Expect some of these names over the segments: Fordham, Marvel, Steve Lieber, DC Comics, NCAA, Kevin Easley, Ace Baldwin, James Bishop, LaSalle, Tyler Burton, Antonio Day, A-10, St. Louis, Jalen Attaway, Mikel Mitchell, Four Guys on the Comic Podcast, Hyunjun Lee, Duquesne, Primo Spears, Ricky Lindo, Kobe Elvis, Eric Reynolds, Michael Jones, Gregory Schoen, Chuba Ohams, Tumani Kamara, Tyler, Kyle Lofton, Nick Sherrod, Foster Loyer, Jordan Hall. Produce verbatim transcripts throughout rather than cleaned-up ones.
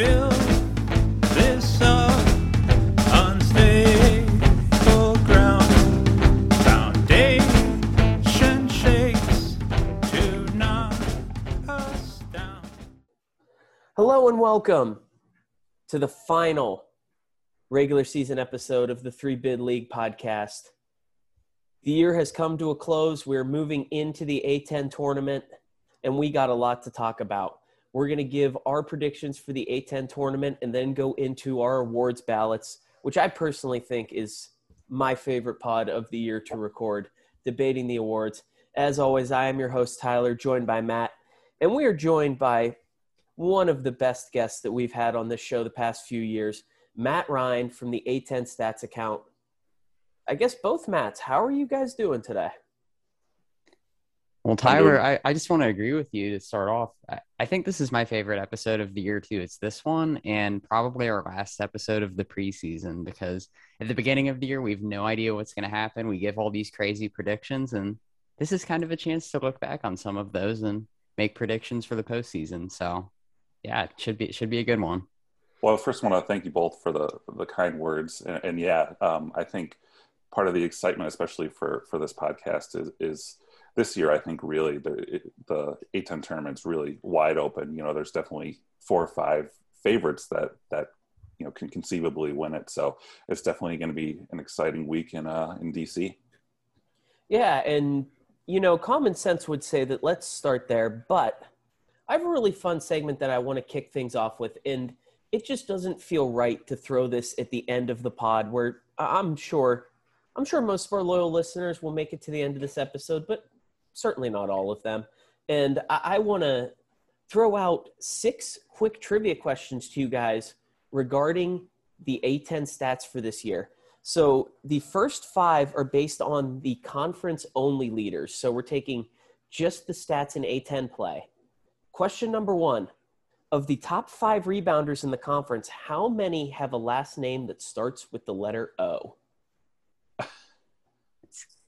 build this song on stable ground. Foundation shakes to knock us down. Hello and welcome to the final regular season episode of the Three Bid League podcast. The year has come to a close. We're moving into the A ten tournament, and we got a lot to talk about. We're going to give our predictions for the A ten tournament and then go into our awards ballots, which I personally think is my favorite pod of the year to record, debating the awards. As always, I am your host, Tyler, joined by Matt, and we are joined by one of the best guests that we've had on this show the past few years, Matt Ryan from the A ten Stats account. I guess both Matts, how are you guys doing today? Well, Tyler, I, I just want to agree with you to start off. I, I think this is my favorite episode of the year, too. It's this one and probably our last episode of the preseason, because at the beginning of the year, we have no idea what's going to happen. We give all these crazy predictions, and this is kind of a chance to look back on some of those and make predictions for the postseason. So, yeah, it should be, it should be a good one. Well, first I want to thank you both for the, the kind words. And, and yeah, um, I think part of the excitement, especially for, for this podcast, is is – this year, I think really the the A ten tournament's really wide open. You know, there's definitely four or five favorites that that you know can conceivably win it. So it's definitely going to be an exciting week in uh in D C. Yeah, and you know, common sense would say that let's start there. But I have a really fun segment that I want to kick things off with, and it just doesn't feel right to throw this at the end of the pod, where I'm sure I'm sure most of our loyal listeners will make it to the end of this episode, but certainly not all of them. And I, I want to throw out six quick trivia questions to you guys regarding the A ten stats for this year. So the first five are based on the conference-only leaders. So we're taking just the stats in A ten play. Question number one, of the top five rebounders in the conference, how many have a last name that starts with the letter O?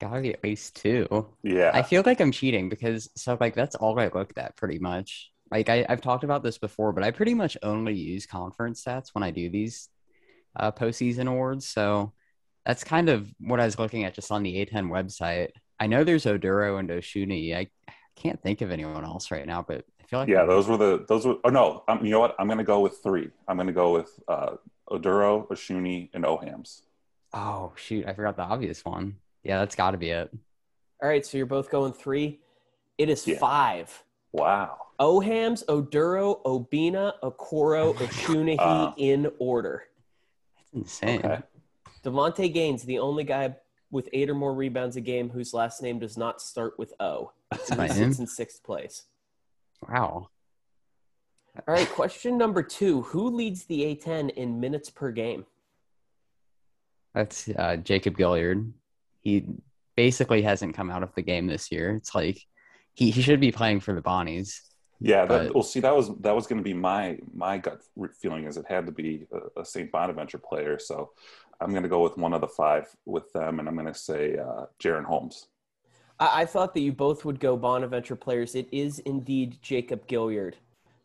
Gotta be at least two. Yeah. I feel like I'm cheating because so like that's all I looked at pretty much. Like I, I've talked about this before, but I pretty much only use conference stats when I do these uh, postseason awards. So that's kind of what I was looking at just on the A ten website. I know there's Oduro and Osunniyi. I can't think of anyone else right now, but I feel like yeah, I'm... those were the those were. Oh no, um, you know what? I'm gonna go with three. I'm gonna go with uh, Oduro, Osunniyi, and Ohams. Oh shoot, I forgot the obvious one. Yeah, that's got to be it. All right, so you're both going three. It is yeah. five. Wow. Ohams, Oduro, Obina, Okoro, Osunniyi uh, in order. That's insane. Okay. Devontae Gaines, the only guy with eight or more rebounds a game whose last name does not start with O. That's my name. Sits in sixth place. Wow. All right, question number two. Who leads the A ten in minutes per game? That's uh, Jacob Gilyard. He basically hasn't come out of the game this year. It's like he, he should be playing for the Bonnies. Yeah, that, but... well, see, that was that was going to be my my gut feeling is it had to be a, a Saint Bonaventure player. So I'm going to go with one of the five with them, and I'm going to say uh, DaRon Holmes. I, I thought that you both would go Bonaventure players. It is indeed Jacob Gilyard,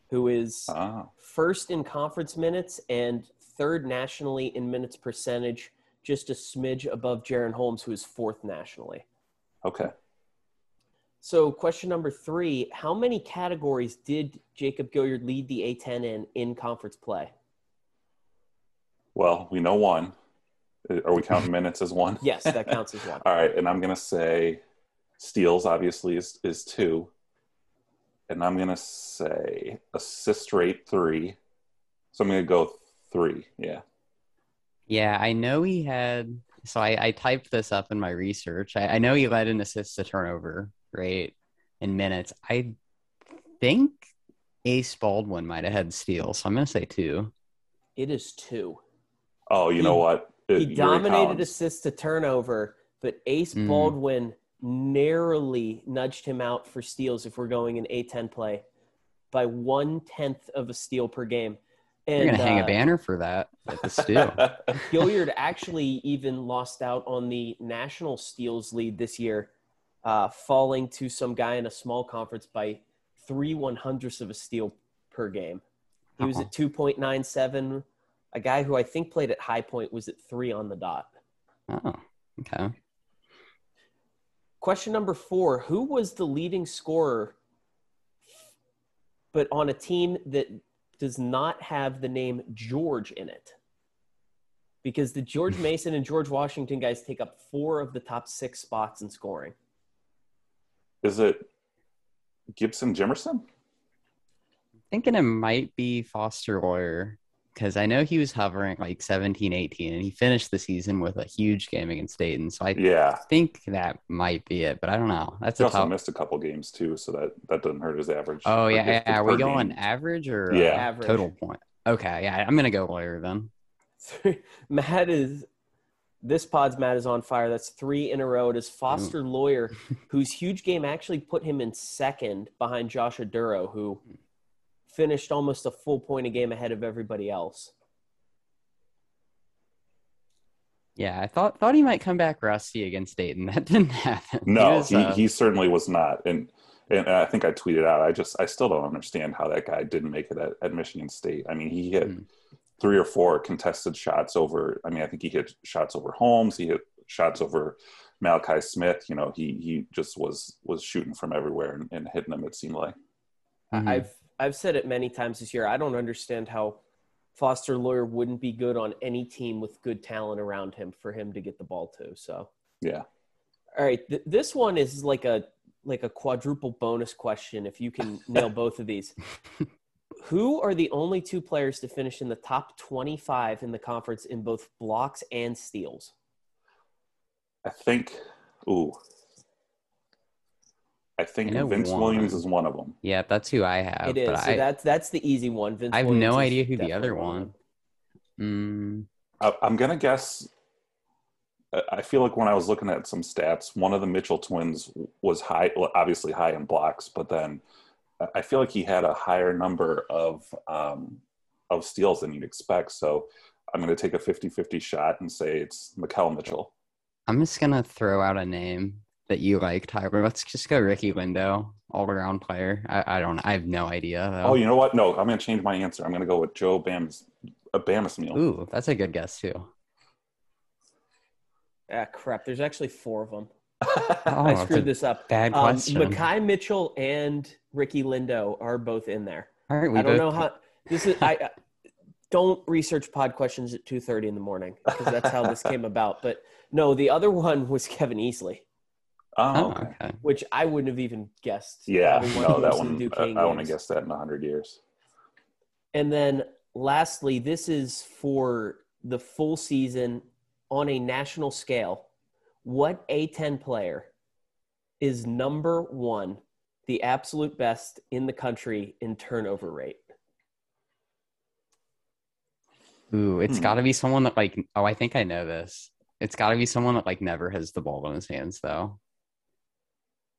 who is ah. first in conference minutes and third nationally in minutes percentage, just a smidge above DaRon Holmes, who is fourth nationally. Okay. So question number three, how many categories did Jacob Gilyard lead the A ten in in conference play? Well, we know one. Are we counting minutes as one? Yes, that counts as one. All right, and I'm going to say steals, obviously, is, is two. And I'm going to say assist rate, three. So I'm going to go three, yeah. Yeah, I know he had – so I, I typed this up in my research. I, I know he led an assist to turnover rate in minutes. I think Ace Baldwin might have had steals, so I'm going to say two. It is two. Oh, you he, know what? It, he dominated assists to turnover, but Ace mm. Baldwin narrowly nudged him out for steals if we're going in A ten play by one-tenth of a steal per game. And, You're going to hang uh, a banner for that at the steal. Gilyard actually even lost out on the national steals lead this year, uh, falling to some guy in a small conference by three one-hundredths of a steal per game. He was at two point nine seven. A guy who I think played at High Point was at three on the dot. Oh, okay. Question number four, who was the leading scorer but on a team that does not have the name George in it? Because the George Mason and George Washington guys take up four of the top six spots in scoring. Is it Gibson Jimerson? I'm thinking it might be Foster Loyer, because I know he was hovering like seventeen, eighteen, and he finished the season with a huge game against Dayton. So I yeah. think that might be it, but I don't know. That's he a also tough... missed a couple games too, so that, that doesn't hurt his average. Oh, yeah. His, yeah. Are we going game. average or yeah. average. Total point? Okay, yeah. I'm going to go Loyer then. Matt is this pod's Matt is on fire. That's three in a row. It is Foster mm. Loyer, whose huge game actually put him in second behind Josh Oduro, who finished almost a full point a game ahead of everybody else. Yeah, I thought thought he might come back rusty against Dayton. That didn't happen. No, he was, he, uh... he certainly was not. And and I think I tweeted out, I just I still don't understand how that guy didn't make it at, at Michigan State. I mean, he had mm. three or four contested shots over. I mean, I think he hit shots over Holmes. He hit shots over Malachi Smith. You know, he he just was was shooting from everywhere and, and hitting them, it seemed like. Mm-hmm. I've I've said it many times this year. I don't understand how Foster Loyer wouldn't be good on any team with good talent around him for him to get the ball to. So yeah. All right, th- this one is like a like a quadruple bonus question if you can nail both of these. Who are the only two players to finish in the top twenty-five in the conference in both blocks and steals? I think, ooh, I think I Vince one. Williams is one of them. Yeah, that's who I have. It is. But so I, that's that's the easy one. Vince I have Williams no idea who the other one. Mm. I, I'm gonna guess. I feel like when I was looking at some stats, one of the Mitchell twins was high, obviously high in blocks, but then I feel like he had a higher number of um, of steals than you'd expect. So I'm going to take a fifty-fifty shot and say it's Mikel Mitchell. I'm just going to throw out a name that you like, Tyler. Let's just go Ricky Lindo, all-around player. I, I don't I have no idea, though. Oh, you know what? No, I'm going to change my answer. I'm going to go with Joe Bams, uh, Bamisile. Ooh, that's a good guess, too. Ah, crap. There's actually four of them. oh, I screwed this up. Bad question. Um, Malachi Mitchell and Ricky Lindo are both in there. All right, we I don't both... know how this is. I uh, don't research pod questions at two thirty in the morning because that's how this came about. But no, the other one was Kevin Easley. Oh, okay. Which I wouldn't have even guessed. Yeah, no, that one. I, I wouldn't guess that in a hundred years. And then, lastly, this is for the full season on a national scale. What A ten player is number one, the absolute best in the country in turnover rate? Ooh, it's hmm. got to be someone that like, oh, I think I know this. It's got to be someone that like never has the ball in his hands, though.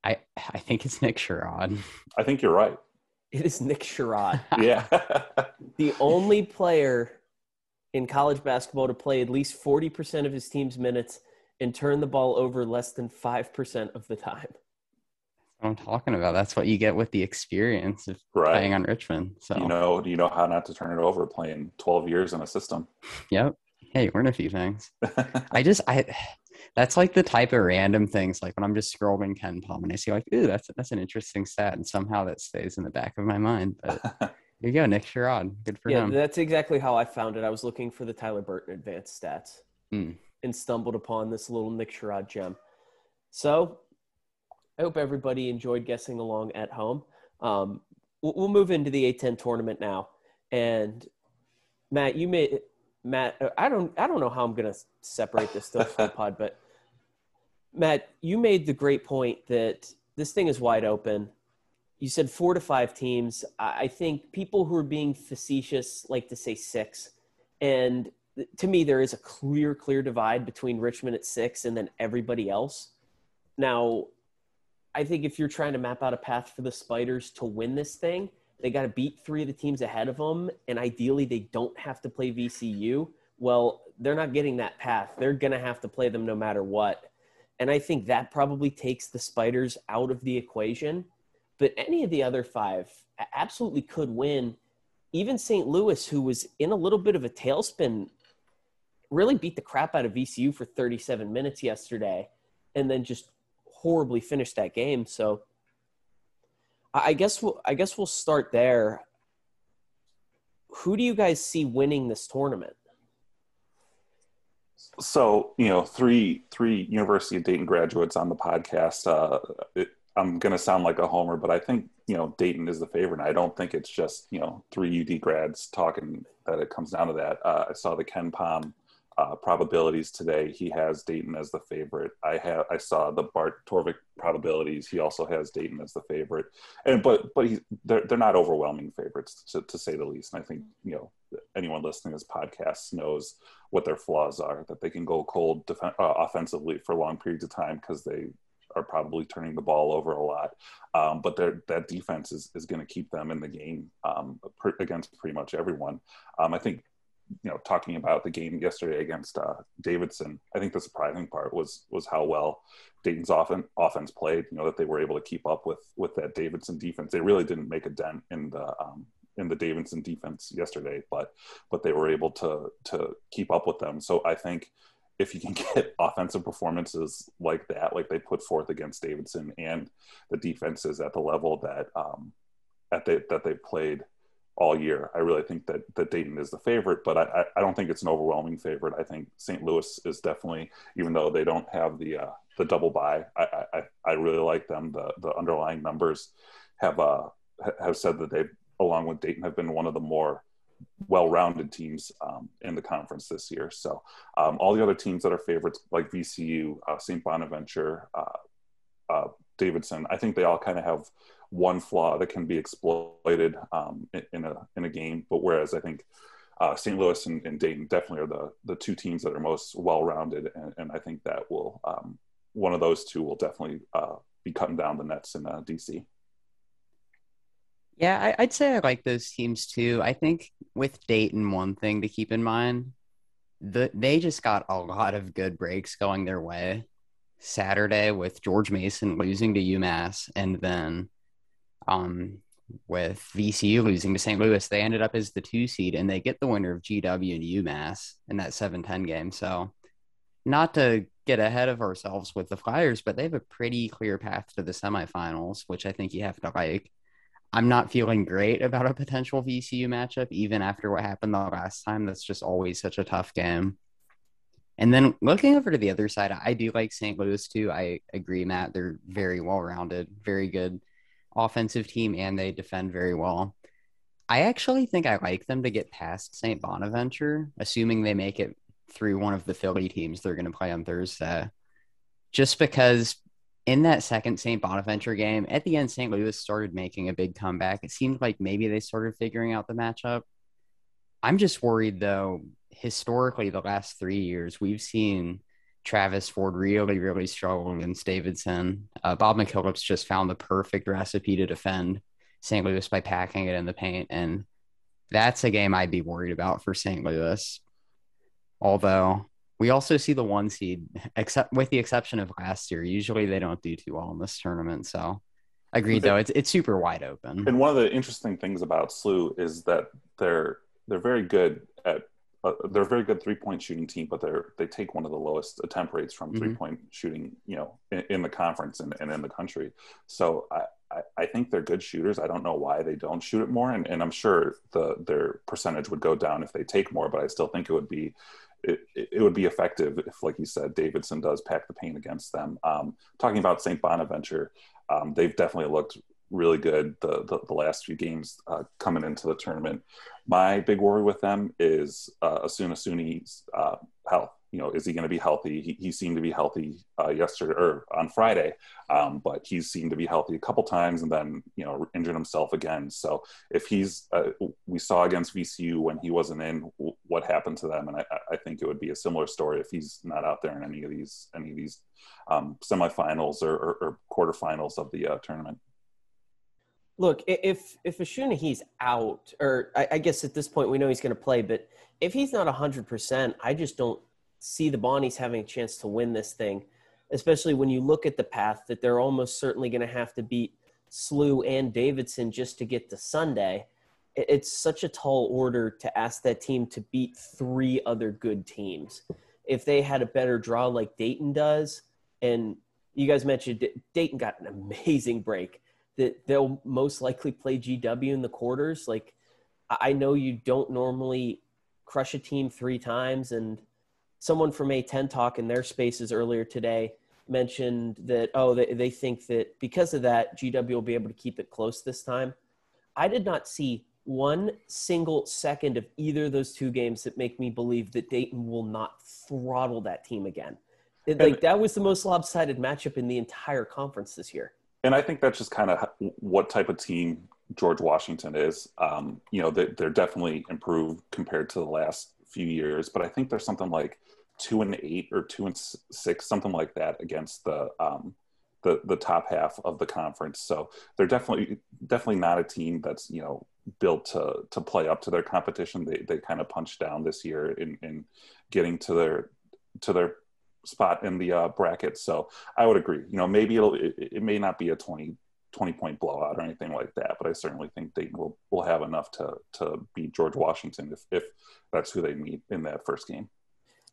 I I think it's Nick Sherrod. I think you're right. It is Nick Sherrod. yeah. The only player in college basketball to play at least forty percent of his team's minutes and turn the ball over less than five percent of the time. That's what I'm talking about. That's what you get with the experience of right. playing on Richmond. So you know, you know how not to turn it over playing twelve years in a system. Yep. Hey, you learn a few things. I just, I, that's like the type of random things, like when I'm just scrolling Ken Palm and I see like, ooh, that's, that's an interesting stat. And somehow that stays in the back of my mind. But here you go, Nick Sherrod. Good for yeah, him. Yeah, that's exactly how I found it. I was looking for the Tyler Burton advanced stats. Hmm. and stumbled upon this little Nick Sherrod gem. So I hope everybody enjoyed guessing along at home. Um, we'll, we'll move into the A ten tournament now. And Matt, you may Matt, I don't, I don't know how I'm going to separate this stuff from the pod, but Matt, you made the great point that this thing is wide open. You said four to five teams. I think people who are being facetious like to say six, and to me, there is a clear, clear divide between Richmond at six and then everybody else. Now, I think if you're trying to map out a path for the Spiders to win this thing, they got to beat three of the teams ahead of them, and ideally they don't have to play V C U. Well, they're not getting that path. They're going to have to play them no matter what. And I think that probably takes the Spiders out of the equation. But any of the other five absolutely could win even Saint Louis, who was in a little bit of a tailspin, really beat the crap out of V C U for thirty-seven minutes yesterday and then just horribly finished that game. So I guess we'll, I guess we'll start there. Who do you guys see winning this tournament? So, you know, three three University of Dayton graduates on the podcast. Uh, it, I'm going to sound like a homer, but I think, you know, Dayton is the favorite. And I don't think it's just, you know, three U D grads talking that it comes down to that. Uh, I saw the Ken Pom uh, probabilities today. He has Dayton as the favorite. I have, I saw the Bart Torvik probabilities. He also has Dayton as the favorite. And, but, but he's, they're, they're not overwhelming favorites to, to say the least. And I think, you know, anyone listening to this podcast knows what their flaws are, that they can go cold def- uh, offensively for long periods of time because they are probably turning the ball over a lot. Um, but that defense is, is going to keep them in the game um, per, against pretty much everyone. Um, I think, you know, talking about the game yesterday against uh, Davidson, I think the surprising part was was how well Dayton's often, offense played, you know, that they were able to keep up with with that Davidson defense. They really didn't make a dent in the um, in the Davidson defense yesterday, but but they were able to to keep up with them. So I think if you can get offensive performances like that, like they put forth against Davidson, and the defense is at the level that um, at the, that they've played all year, I really think that, that Dayton is the favorite, but I, I don't think it's an overwhelming favorite. I think Saint Louis is definitely, even though they don't have the uh, the double bye, I, I I really like them. The the underlying numbers have uh, have said that they've, along with Dayton, have been one of the more well-rounded teams um, in the conference this year. So um, all the other teams that are favorites, like V C U, uh, Saint Bonaventure, uh, uh, Davidson, I think they all kind of have one flaw that can be exploited um, in a in a game. But whereas I think uh, Saint Louis and, and Dayton definitely are the, the two teams that are most well-rounded, and, and I think that will um, one of those two will definitely uh, be cutting down the nets in uh, D C. Yeah, I'd say I like those teams too. I think with Dayton, one thing to keep in mind, the, they just got a lot of good breaks going their way. Saturday with George Mason losing to UMass, and then um, with V C U losing to Saint Louis, they ended up as the two seed, and they get the winner of G W and UMass in that seven ten game. So not to get ahead of ourselves with the Flyers, but they have a pretty clear path to the semifinals, which I think you have to like. I'm not feeling great about a potential V C U matchup, even after what happened the last time. That's just always such a tough game. And then looking over to the other side, I do like Saint Louis too. I agree, Matt. They're very well-rounded, very good offensive team, and they defend very well. I actually think I like them to get past Saint Bonaventure, assuming they make it through one of the Philly teams they're going to play on Thursday, just because in that second Saint Bonaventure game, at the end, Saint Louis started making a big comeback. It seemed like maybe they started figuring out the matchup. I'm just worried, though, historically, the last three years, we've seen Travis Ford really, really struggle against Davidson. Uh, Bob McKillop's just found the perfect recipe to defend Saint Louis by packing it in the paint, and that's a game I'd be worried about for Saint Louis. Although we also see the one seed, except with the exception of last year. Usually they don't do too well in this tournament. So agreed, though. It's it's super wide open. And one of the interesting things about S L U is that they're they're very good at uh, they're a very good three-point shooting team, but they're they take one of the lowest attempt rates from mm-hmm. three-point shooting, you know, in, in the conference and, and in the country. So I, I, I think they're good shooters. I don't know why they don't shoot it more, and, and I'm sure the their percentage would go down if they take more, but I still think it would be It, it would be effective if, like you said, Davidson does pack the paint against them. Um, talking about Saint Bonaventure, um, they've definitely looked really good the the, the last few games uh, coming into the tournament. My big worry with them is uh, Osunniyi's uh, health. You know, is he going to be healthy? He, he seemed to be healthy uh, yesterday or on Friday, um, but he seemed to be healthy a couple times and then, you know, injured himself again. So if he's, uh, we saw against V C U when he wasn't in, what happened to them? And I, I think it would be a similar story if he's not out there in any of these any of these um, semifinals or, or, or quarterfinals of the uh, tournament. Look, if if Osunniyi's out, or I, I guess at this point we know he's going to play, but if he's not a hundred percent, I just don't see the Bonnies having a chance to win this thing, especially when you look at the path that they're almost certainly going to have to beat S L U and Davidson just to get to Sunday. it's such a tall order to ask that team to beat three other good teams. If they had a better draw like Dayton does, and you guys mentioned Dayton got an amazing break, that they'll most likely play G W in the quarters. Like, I know you don't normally crush a team three times, and someone from A ten Talk in their spaces earlier today mentioned that, oh, they, they think that because of that, G W will be able to keep it close this time. I did not see one single second of either of those two games that make me believe that Dayton will not throttle that team again. It, like, that was the most lopsided matchup in the entire conference this year. And I think that's just kind of what type of team George Washington is. Um, you know, they, they're definitely improved compared to the last few years, but I think there's something like two and eight or two and six, something like that, against the um, the the top half of the conference. So they're definitely definitely not a team that's, you know, built to to play up to their competition. They they kind of punched down this year in, in getting to their to their spot in the uh, bracket. So I would agree. You know, maybe it'll it, it may not be a twenty, twenty point blowout or anything like that, but I certainly think Dayton will will have enough to to beat George Washington if if that's who they meet in that first game.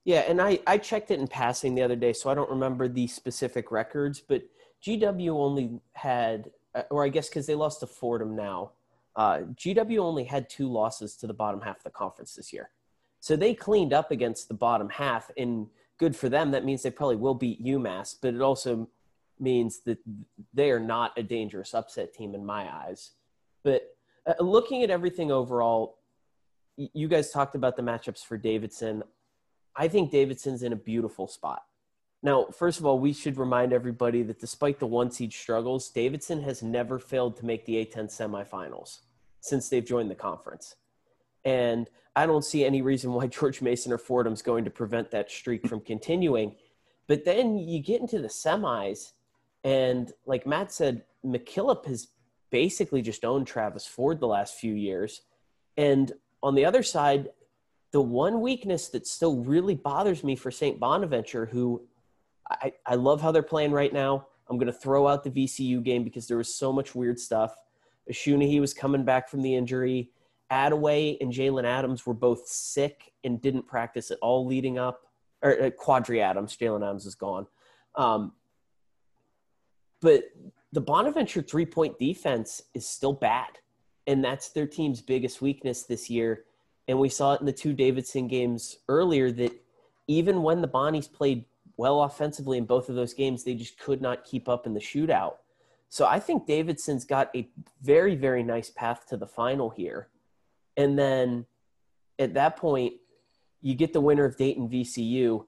Yeah, and I, I checked it in passing the other day, so I don't remember the specific records, but G W only had, or I guess because they lost to Fordham now, uh, G W only had two losses to the bottom half of the conference this year. So they cleaned up against the bottom half, and good for them. That means they probably will beat UMass, but it also means that they are not a dangerous upset team in my eyes. But uh, looking at everything overall, y- you guys talked about the matchups for Davidson. I think Davidson's in a beautiful spot. Now, first of all, we should remind everybody that despite the one seed struggles, Davidson has never failed to make the A ten semifinals since they've joined the conference. And I don't see any reason why George Mason or Fordham's going to prevent that streak from continuing. But then you get into the semis, and like Matt said, McKillop has basically just owned Travis Ford the last few years. And on the other side, the one weakness that still really bothers me for Saint Bonaventure, who I, I love how they're playing right now. I'm going to throw out the V C U game because there was so much weird stuff. Osunniyi was coming back from the injury. Attaway and Jalen Adams were both sick and didn't practice at all leading up. Or uh, Quadri Adams, Jalen Adams is gone. Um, but the Bonaventure three-point defense is still bad, and that's their team's biggest weakness this year. And we saw it in the two Davidson games earlier that even when the Bonnies played well offensively in both of those games, they just could not keep up in the shootout. So I think Davidson's got a very, very nice path to the final here. And then at that point, you get the winner of Dayton V C U.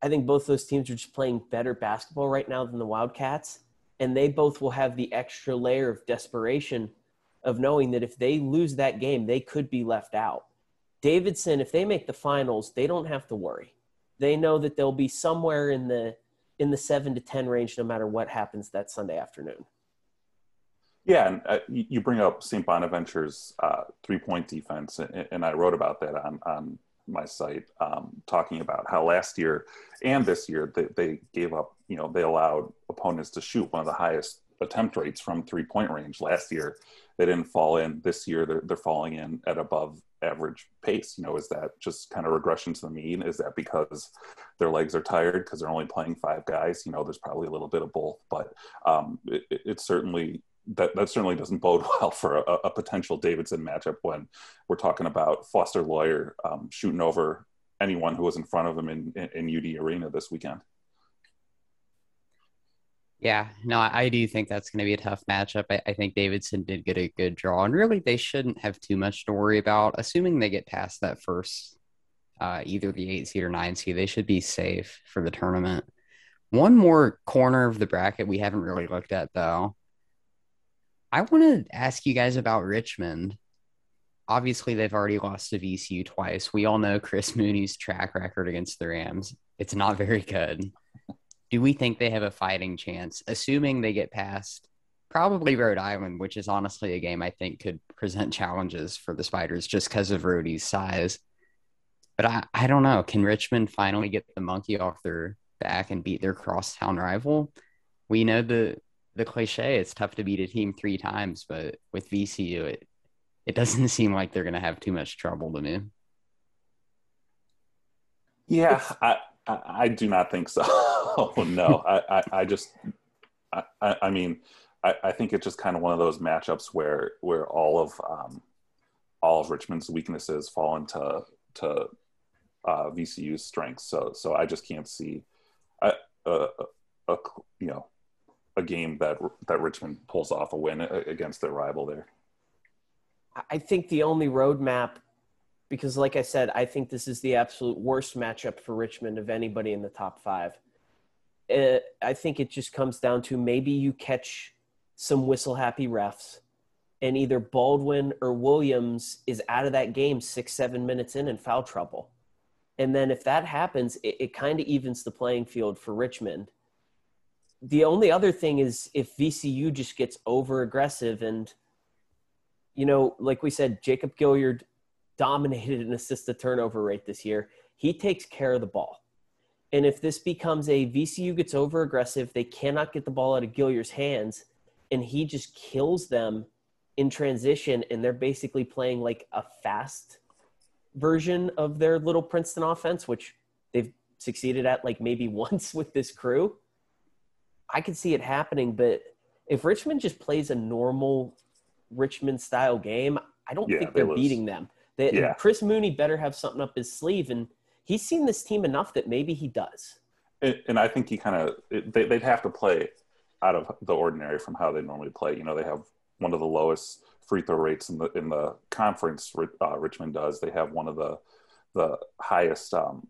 I think both those teams are just playing better basketball right now than the Wildcats. And they both will have the extra layer of desperation of knowing that if they lose that game, they could be left out. Davidson, if they make the finals, they don't have to worry. They know that they'll be somewhere in the in the seven to ten range no matter what happens that Sunday afternoon. Yeah, and uh, you bring up Saint Bonaventure's uh, three-point defense, and, and I wrote about that on, on my site, um, talking about how last year and this year they, they gave up, you know, they allowed opponents to shoot one of the highest attempt rates from three-point range. Last year they didn't fall in. This year they're, they're falling in at above average pace. You know, is that just kind of regression to the mean? Is that because their legs are tired because they're only playing five guys? You know, there's probably a little bit of both, but um, it, it certainly that, that certainly doesn't bode well for a, a potential Davidson matchup when we're talking about Foster Loyer um, shooting over anyone who was in front of him in, in, in U D Arena this weekend. Yeah, no, I do think that's going to be a tough matchup. I, I think Davidson did get a good draw, and really they shouldn't have too much to worry about. Assuming they get past that first, uh, either the eight seed or nine seed, they should be safe for the tournament. One more corner of the bracket we haven't really looked at, though. I want to ask you guys about Richmond. Obviously, they've already lost to V C U twice. We all know Chris Mooney's track record against the Rams. It's not very good. Do we think they have a fighting chance, assuming they get past probably Rhode Island, which is honestly a game I think could present challenges for the Spiders just because of Rhodey's size? But I, I don't know. Can Richmond finally get the monkey off their back and beat their crosstown rival? We know the the cliche, it's tough to beat a team three times, but with V C U, it, it doesn't seem like they're going to have too much trouble to me. Yeah, I, I, I do not think so. Oh, no, I, I, I just I, I mean, I, I think it's just kind of one of those matchups where where all of um, all of Richmond's weaknesses fall into to uh, V C U's strengths. So so I just can't see a, a, a you know a game that that Richmond pulls off a win against their rival there. I think the only roadmap, because like I said, I think this is the absolute worst matchup for Richmond of anybody in the top five. It, I think it just comes down to maybe you catch some whistle-happy refs, and either Baldwin or Williams is out of that game six, seven minutes in and foul trouble. And then if that happens, it, it kind of evens the playing field for Richmond. The only other thing is if V C U just gets over-aggressive and, you know, like we said, Jacob Gilyard dominated an assist-to-turnover rate this year. He takes care of the ball. And if this becomes a V C U gets over aggressive, they cannot get the ball out of Gilliard's hands, and he just kills them in transition, and they're basically playing like a fast version of their little Princeton offense, which they've succeeded at like maybe once with this crew. I could see it happening, but if Richmond just plays a normal Richmond-style game, I don't yeah, think they're beating them. They, yeah. Chris Mooney better have something up his sleeve, and he's seen this team enough that maybe he does. And, and I think he kind of – they'd have to play out of the ordinary from how they normally play. You know, they have one of the lowest free throw rates in the in the conference. Uh, Richmond does. They have one of the the highest um,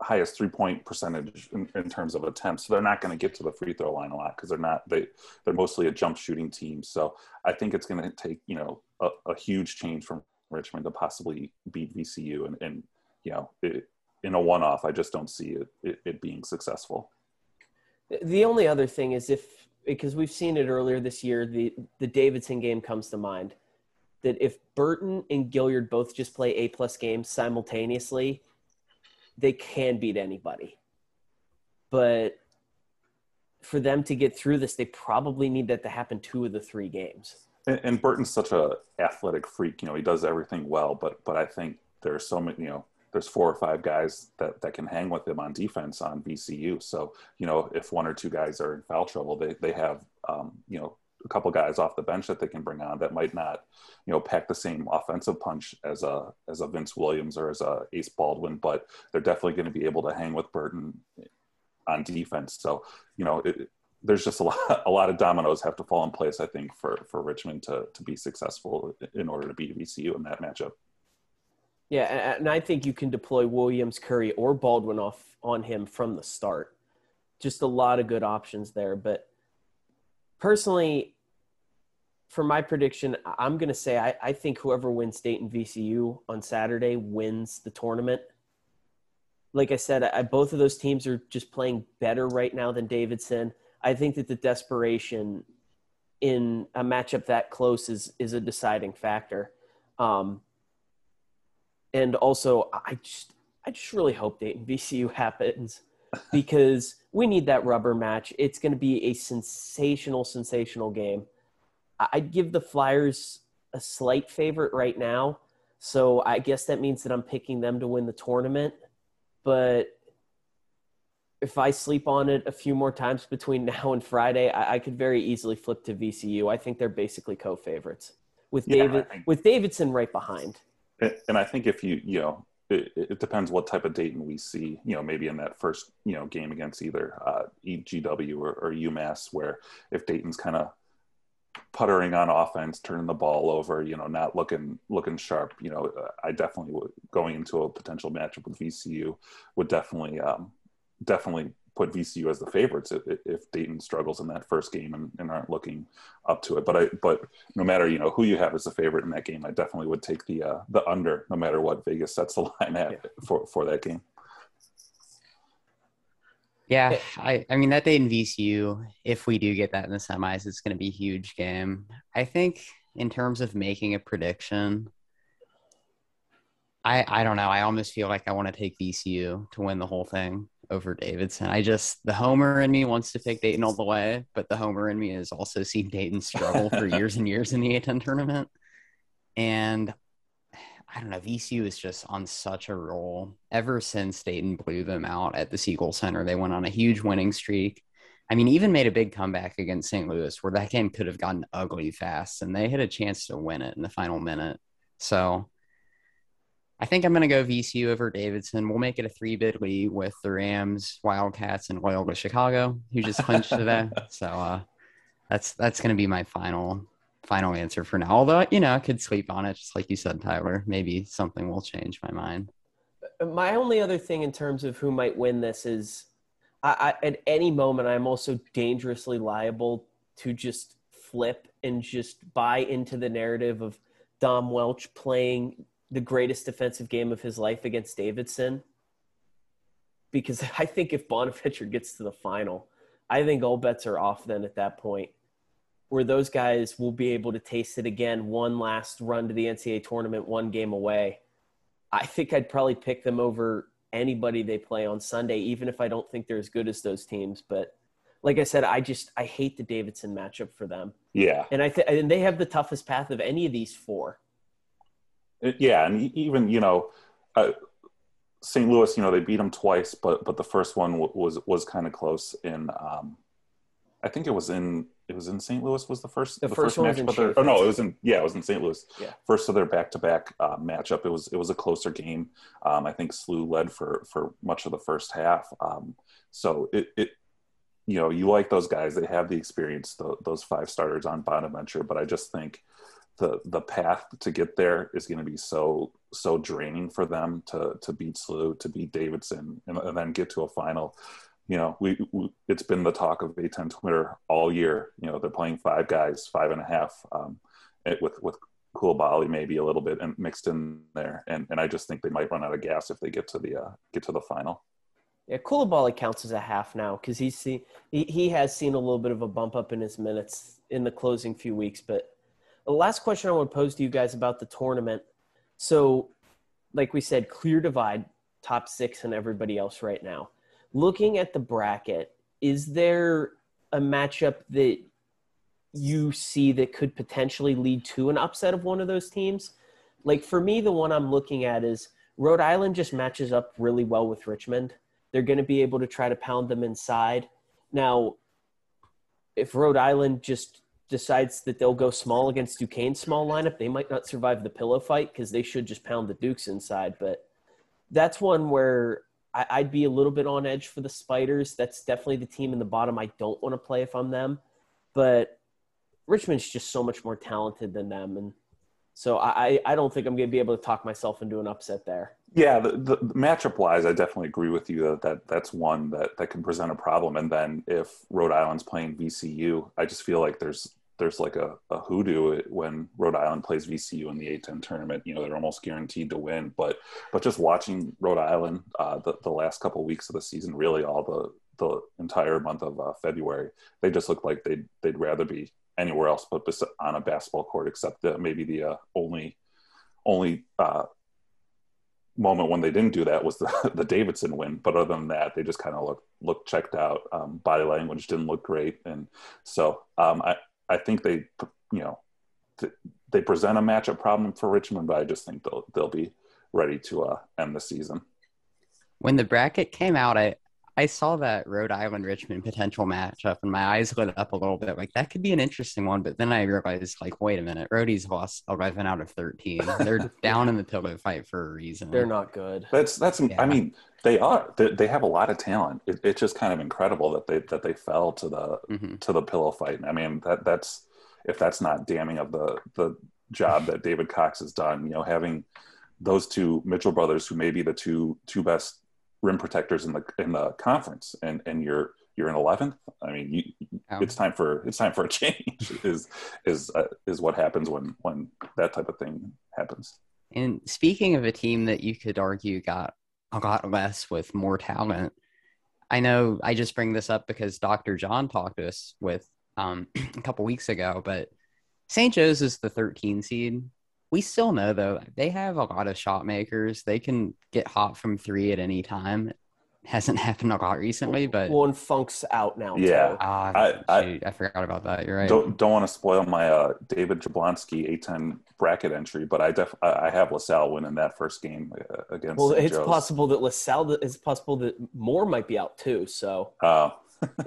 highest three-point percentage in, in terms of attempts. So they're not going to get to the free throw line a lot because they're not they, – they're mostly a jump shooting team. So I think it's going to take, you know, a, a huge change from Richmond to possibly beat V C U and, and you know, it, in a one-off, I just don't see it, it, it being successful. The only other thing is if, because we've seen it earlier this year, the, the Davidson game comes to mind, that if Burton and Gilyard both just play A-plus games simultaneously, they can beat anybody. But for them to get through this, they probably need that to happen two of the three games. And, and Burton's such an athletic freak. You know, he does everything well, but but I think there are so many, you know, there's four or five guys that, that can hang with them on defense on V C U. So, you know, if one or two guys are in foul trouble, they, they have, um, you know, a couple guys off the bench that they can bring on that might not, you know, pack the same offensive punch as a, as a Vince Williams or as a Ace Baldwin, but they're definitely going to be able to hang with Burton on defense. So, you know, it, there's just a lot, a lot of dominoes have to fall in place, I think, for, for Richmond to, to be successful in order to beat V C U in that matchup. Yeah, and I think you can deploy Williams, Curry, or Baldwin off on him from the start. Just a lot of good options there. But personally, for my prediction, I'm going to say I, I think whoever wins Dayton V C U on Saturday wins the tournament. Like I said, I, both of those teams are just playing better right now than Davidson. I think that the desperation in a matchup that close is, is a deciding factor. Um And also, I just I just really hope Dayton V C U happens because we need that rubber match. It's going to be a sensational, sensational game. I'd give the Flyers a slight favorite right now, so I guess that means that I'm picking them to win the tournament. But if I sleep on it a few more times between now and Friday, I, I could very easily flip to V C U. I think they're basically co-favorites with yeah, David I- with Davidson right behind. And I think if you, you know, it, it depends what type of Dayton we see, you know, maybe in that first, you know, game against either uh, G W or, or UMass, where if Dayton's kind of puttering on offense, turning the ball over, you know, not looking looking sharp, you know, I definitely would, going into a potential matchup with V C U would definitely, um, definitely put V C U as the favorites if, if Dayton struggles in that first game and, and aren't looking up to it. But I, but no matter, you know, who you have as a favorite in that game, I definitely would take the uh, the under, no matter what Vegas sets the line at yeah. for, for that game. Yeah, I, I mean, that Dayton V C U, if we do get that in the semis, it's going to be a huge game. I think in terms of making a prediction, I, I don't know. I almost feel like I want to take V C U to win the whole thing over Davidson. I just, the homer in me wants to pick Dayton all the way, but the homer in me has also seen Dayton struggle for years and years in the A ten tournament. And I don't know, V C U is just on such a roll. Ever since Dayton blew them out at the Segal Center, they went on a huge winning streak. I mean, even made a big comeback against Saint Louis, where that game could have gotten ugly fast, and they had a chance to win it in the final minute. So I think I'm going to go V C U over Davidson. We'll make it a three-bid lead with the Rams, Wildcats, and Loyola Chicago, who just clinched today. So uh, that's that's going to be my final final answer for now. Although, you know, I could sleep on it, just like you said, Tyler. Maybe something will change my mind. My only other thing in terms of who might win this is I, I, at any moment I'm also dangerously liable to just flip and just buy into the narrative of Dom Welch playing the greatest defensive game of his life against Davidson. Because I think if Bonaventure gets to the final, I think all bets are off then at that point, where those guys will be able to taste it again, one last run to the N C A A tournament, one game away. I think I'd probably pick them over anybody they play on Sunday, even if I don't think they're as good as those teams. But like I said, I just, I hate the Davidson matchup for them. Yeah. And I think, and they have the toughest path of any of these four. Yeah. And even, you know, uh, Saint Louis, you know, they beat them twice, but, but the first one w- was, was kind of close in, um, I think it was in, it was in Saint Louis was the first, the, the first, first match, but their, oh no, it was in, yeah, it was in Saint Louis. Yeah. First of their back-to-back uh, matchup. It was, it was a closer game. Um, I think S L U led for, for much of the first half. Um, so it, it, you know, you like those guys, they have the experience, the, those five starters on Bonaventure, but I just think the, the path to get there is going to be so, so draining for them to, to beat S L U, to beat Davidson, and, and then get to a final. You know, we, we it's been the talk of A ten Twitter all year. You know, they're playing five guys, five and a half, um, with with Koulibaly maybe a little bit and mixed in there, and and I just think they might run out of gas if they get to the uh, get to the final. Yeah, Koulibaly counts as a half now because he's seen, he he has seen a little bit of a bump up in his minutes in the closing few weeks. But the last question I want to pose to you guys about the tournament. So, like we said, clear divide, top six and everybody else right now. Looking at the bracket, is there a matchup that you see that could potentially lead to an upset of one of those teams? Like for me, the one I'm looking at is Rhode Island just matches up really well with Richmond. They're going to be able to try to pound them inside. Now, if Rhode Island just decides that they'll go small against Duquesne's small lineup, they might not survive the pillow fight because they should just pound the Dukes inside. But that's one where I'd be a little bit on edge for the Spiders. That's definitely the team in the bottom I don't want to play if I'm them. But Richmond's just so much more talented than them. And so I, I don't think I'm going to be able to talk myself into an upset there. Yeah, the, the, the matchup-wise, I definitely agree with you that, that that's one that, that can present a problem. And then if Rhode Island's playing V C U, I just feel like there's there's like a, a hoodoo when Rhode Island plays V C U in the A ten tournament. You know, they're almost guaranteed to win, but, but just watching Rhode Island uh, the, the last couple of weeks of the season, really all the, the entire month of uh, February, they just looked like they'd, they'd rather be anywhere else, but on a basketball court, except that maybe the uh, only, only uh, moment when they didn't do that was the, the Davidson win. But other than that, they just kind of looked, looked checked out. Um, body language didn't look great. And so um, I, I think they, you know, they present a matchup problem for Richmond, but I just think they'll they'll be ready to uh, end the season. When the bracket came out, I I saw that Rhode Island Richmond potential matchup, and my eyes lit up a little bit. Like that could be an interesting one, but then I realized, like, wait a minute, Rhodey's lost eleven out of thirteen. They're down in the pillow fight for a reason. They're not good. That's that's. Yeah. I mean, they are. They, they have a lot of talent. It, it's just kind of incredible that they that they fell to the mm-hmm. to the pillow fight. I mean, that that's if that's not damning of the the job that David Cox has done. You know, having those two Mitchell brothers, who may be the two two best rim protectors in the in the conference, and and you're you're in eleventh. I mean, you, oh. it's time for it's time for a change. Is is uh, is what happens when when that type of thing happens. And speaking of a team that you could argue got a lot less with more talent, I know I just bring this up because Doctor John talked to us with um, a couple weeks ago. But Saint Joe's is the thirteen seed. We still know, though, they have a lot of shot makers. They can get hot from three at any time. hasn't happened a lot recently, but well, and Funk's out now. Yeah, uh, I, shoot, I, I forgot about that. You're right. Don't don't want to spoil my uh, David Jablonski A ten bracket entry, but I def I have LaSalle winning that first game against. Well, Saint it's Joe's. Possible that LaSalle. It's possible that Moore might be out too. So uh,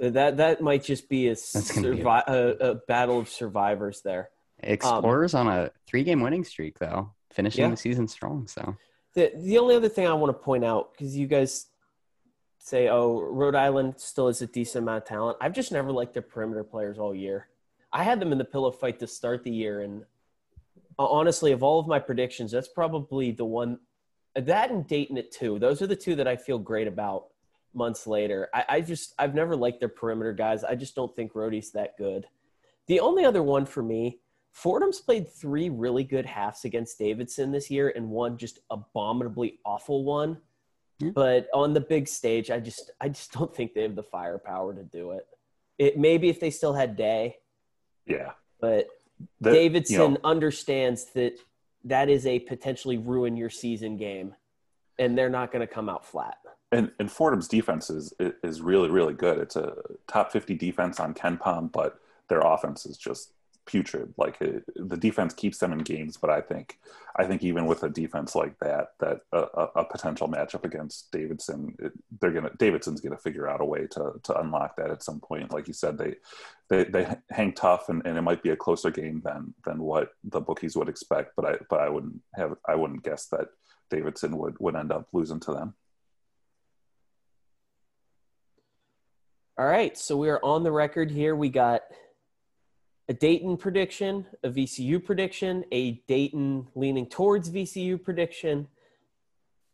that that might just be a, survi- be a, a battle of survivors there. Explorers um, on a three-game winning streak, though, finishing yeah. the season strong. So the the only other thing I want to point out, because you guys say, oh, Rhode Island still has a decent amount of talent. I've just never liked their perimeter players all year. I had them in the pillow fight to start the year, and honestly, of all of my predictions, that's probably the one – that and Dayton at two. Those are the two that I feel great about months later. I, I just – I've never liked their perimeter guys. I just don't think Rhodey's that good. The only other one for me – Fordham's played three really good halves against Davidson this year and one just abominably awful one. Yeah. But on the big stage, I just I just don't think they have the firepower to do it. It maybe if they still had Day. Yeah. But the, Davidson you know, understands that that is a potentially ruin your season game, and they're not going to come out flat. And, and Fordham's defense is is really, really good. It's a top fifty defense on KenPom, but their offense is just – putrid. Like it, the defense keeps them in games, but I think, I think even with a defense like that, that a, a, a potential matchup against Davidson, it, they're gonna Davidson's gonna figure out a way to to unlock that at some point. Like you said, they they, they hang tough, and, and it might be a closer game than than what the bookies would expect. But I but I wouldn't have I wouldn't guess that Davidson would would end up losing to them. All right, so we are on the record here. We got a Dayton prediction, a V C U prediction, a Dayton leaning towards V C U prediction.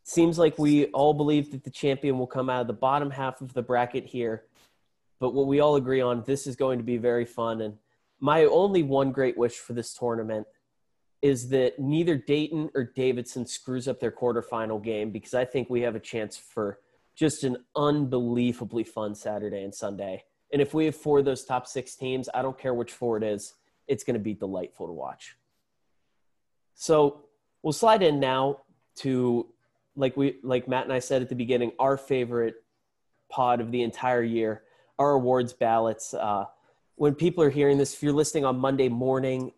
Seems like we all believe that the champion will come out of the bottom half of the bracket here. But what we all agree on, this is going to be very fun. And my only one great wish for this tournament is that neither Dayton or Davidson screws up their quarterfinal game, because I think we have a chance for just an unbelievably fun Saturday and Sunday. And if we have four of those top six teams, I don't care which four it is, it's going to be delightful to watch. So we'll slide in now to, like we, like Matt and I said at the beginning, our favorite pod of the entire year, our awards ballots. Uh, when people are hearing this, if you're listening on Monday morning,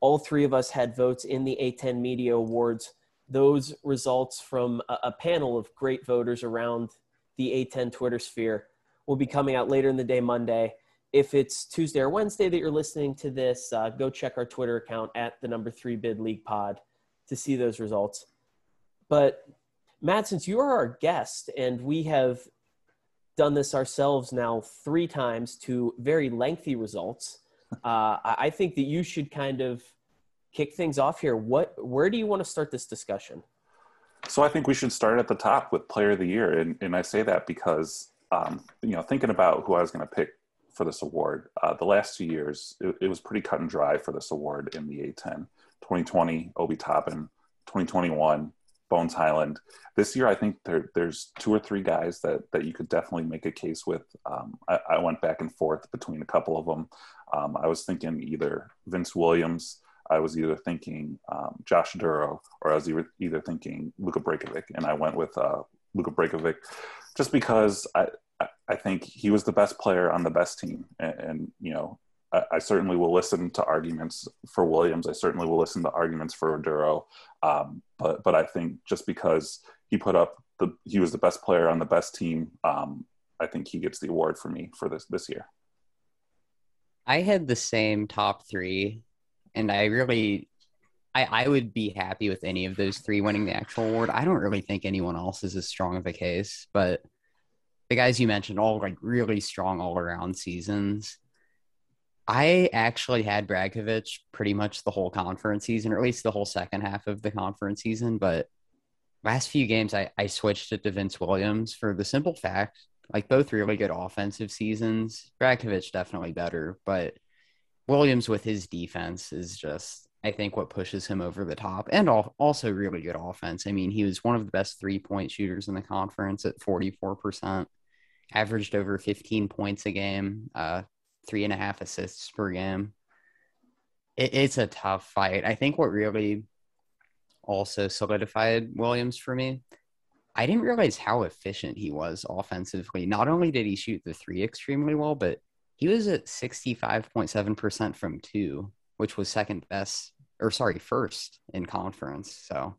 all three of us had votes in the A ten Media Awards. Those results from a, a panel of great voters around the A ten Twitter sphere will be coming out later in the day Monday. If it's Tuesday or Wednesday that you're listening to this, uh, go check our Twitter account at the number three bid league pod to see those results. But Matt, since you are our guest and we have done this ourselves now three times to very lengthy results, uh, I think that you should kind of kick things off here. What, where do you want to start this discussion? So I think we should start at the top with player of the year. And, and I say that because Um, you know, thinking about who I was going to pick for this award, uh, the last two years, it, it was pretty cut and dry for this award in the A ten. twenty twenty, Obi Toppin, twenty twenty-one, Bones Highland. This year, I think there, there's two or three guys that, that you could definitely make a case with. Um, I, I went back and forth between a couple of them. Um, I was thinking either Vince Williams, I was either thinking um, Josh Oduro, or I was either, either thinking Luka Brajkovic, and I went with uh, Luka Brajkovic, just because I, I think he was the best player on the best team. And, and you know, I, I certainly will listen to arguments for Williams. I certainly will listen to arguments for Oduro. Um, but, but I think just because he put up the, he was the best player on the best team, um, I think he gets the award for me for this, this year. I had the same top three, and I really, I, I would be happy with any of those three winning the actual award. I don't really think anyone else is as strong of a case, but the guys you mentioned all like really strong all around seasons. I actually had Brajkovic pretty much the whole conference season, or at least the whole second half of the conference season. But last few games, I, I switched it to Vince Williams for the simple fact, like both really good offensive seasons. Brajkovic definitely better, but Williams with his defense is just, I think, what pushes him over the top, and also really good offense. I mean, he was one of the best three-point shooters in the conference at forty-four percent, averaged over fifteen points a game, uh, three and a half assists per game. It, it's a tough fight. I think what really also solidified Williams for me, I didn't realize how efficient he was offensively. Not only did he shoot the three extremely well, but he was at sixty-five point seven percent from two, which was second best, or sorry, first in conference. So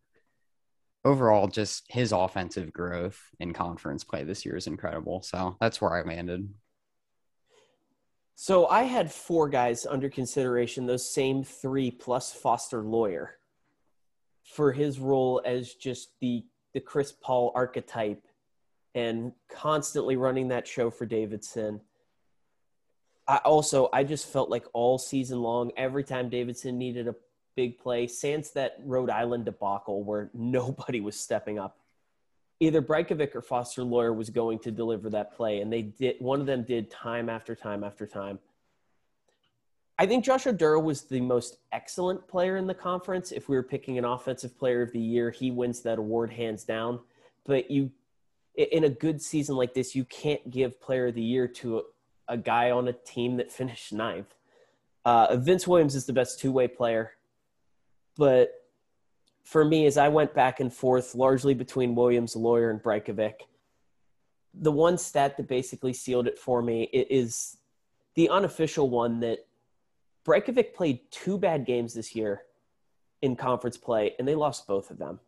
overall, just his offensive growth in conference play this year is incredible. So that's where I landed. So I had four guys under consideration, those same three plus Foster Loyer, for his role as just the the Chris Paul archetype and constantly running that show for Davidson. I also, I just felt like all season long, every time Davidson needed a big play, sans that Rhode Island debacle where nobody was stepping up, either Brajkovic or Foster Loyer was going to deliver that play, and they did. One of them did time after time after time. I think Josh Oduro was the most excellent player in the conference. If we were picking an offensive player of the year, he wins that award hands down. But you, in a good season like this, you can't give player of the year to a, a guy on a team that finished ninth. Uh, Vince Williams is the best two-way player, but for me, as I went back and forth largely between Williams, Loyer, and Brajkovic, the one stat that basically sealed it for me is the unofficial one that Brajkovic played two bad games this year in conference play, and they lost both of them.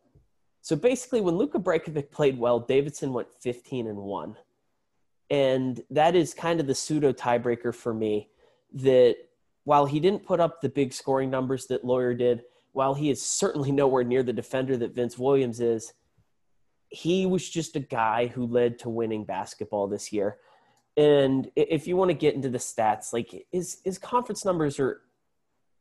So basically, when Luka Brajkovic played well, Davidson went fifteen and one. And that is kind of the pseudo tiebreaker for me, that while he didn't put up the big scoring numbers that Loyer did, while he is certainly nowhere near the defender that Vince Williams is, he was just a guy who led to winning basketball this year. And if you want to get into the stats, like his, his conference numbers are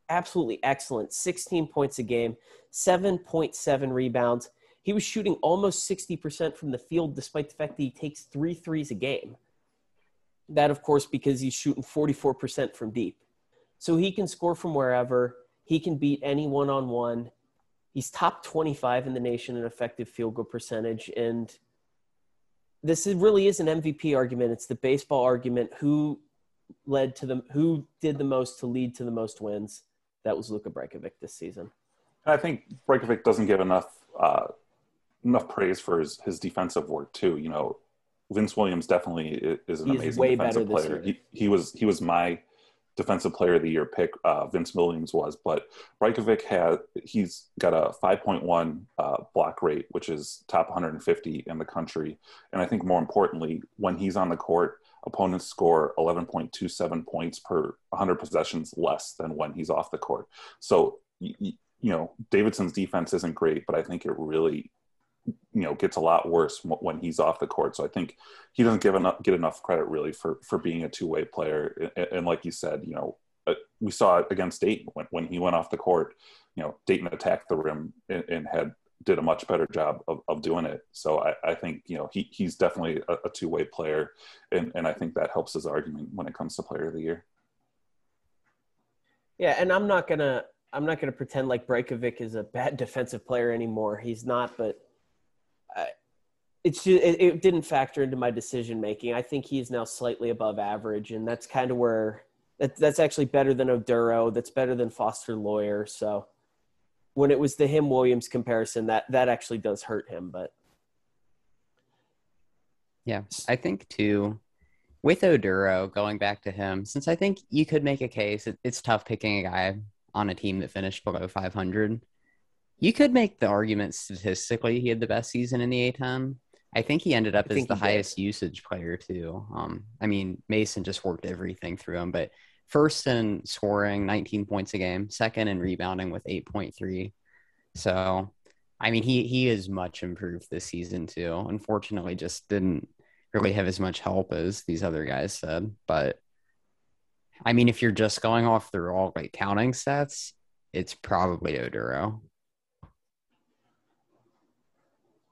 absolutely excellent. sixteen points a game, seven point seven rebounds. He was shooting almost sixty percent from the field, despite the fact that he takes three threes a game. That, of course, because he's shooting forty-four percent from deep. So he can score from wherever. He can beat any one-on-one. He's top twenty-five in the nation in effective field goal percentage. And this is, really is an M V P argument. It's the baseball argument. Who led to the, who did the most to lead to the most wins? That was Luka Brajkovic this season. I think Brajkovic doesn't give enough uh, enough praise for his, his defensive work too. You know, Vince Williams definitely is an He's amazing defensive player. He, he was he was my defensive player of the year pick. uh, Vince Williams was, but Brajkovic had, he's got a five point one uh, block rate, which is top one hundred fifty in the country. And I think more importantly, when he's on the court, opponents score eleven point two seven points per one hundred possessions less than when he's off the court. So, you, you know, Davidson's defense isn't great, but I think it really, you know, gets a lot worse when he's off the court. So I think he doesn't give enough, get enough credit really for, for being a two-way player. And, and like you said, you know, we saw it against Dayton when, when he went off the court, you know, Dayton attacked the rim and, and had, did a much better job of, of doing it. So I, I think, you know, he, he's definitely a, a two-way player. And, and I think that helps his argument when it comes to player of the year. Yeah. And I'm not going to, I'm not going to pretend like Brajkovic is a bad defensive player anymore. He's not, but I, it's just, it, it didn't factor into my decision-making. I think he is now slightly above average, and that's kind of where that, that's actually better than Oduro. That's better than Foster Loyer. So when it was the him Williams comparison, that, that actually does hurt him, but. Yeah. I think too, with Oduro, going back to him, since I think you could make a case, it, it's tough picking a guy on a team that finished below five hundred. You could make the argument statistically he had the best season in the A ten. I think he ended up I as the highest did. usage player, too. Um, I mean, Mason just worked everything through him, but first in scoring, nineteen points a game, second in rebounding with eight point three. So, I mean, he, he is much improved this season, too. Unfortunately, just didn't really have as much help as these other guys said. But, I mean, if you're just going off the raw, like, counting stats, it's probably Oduro.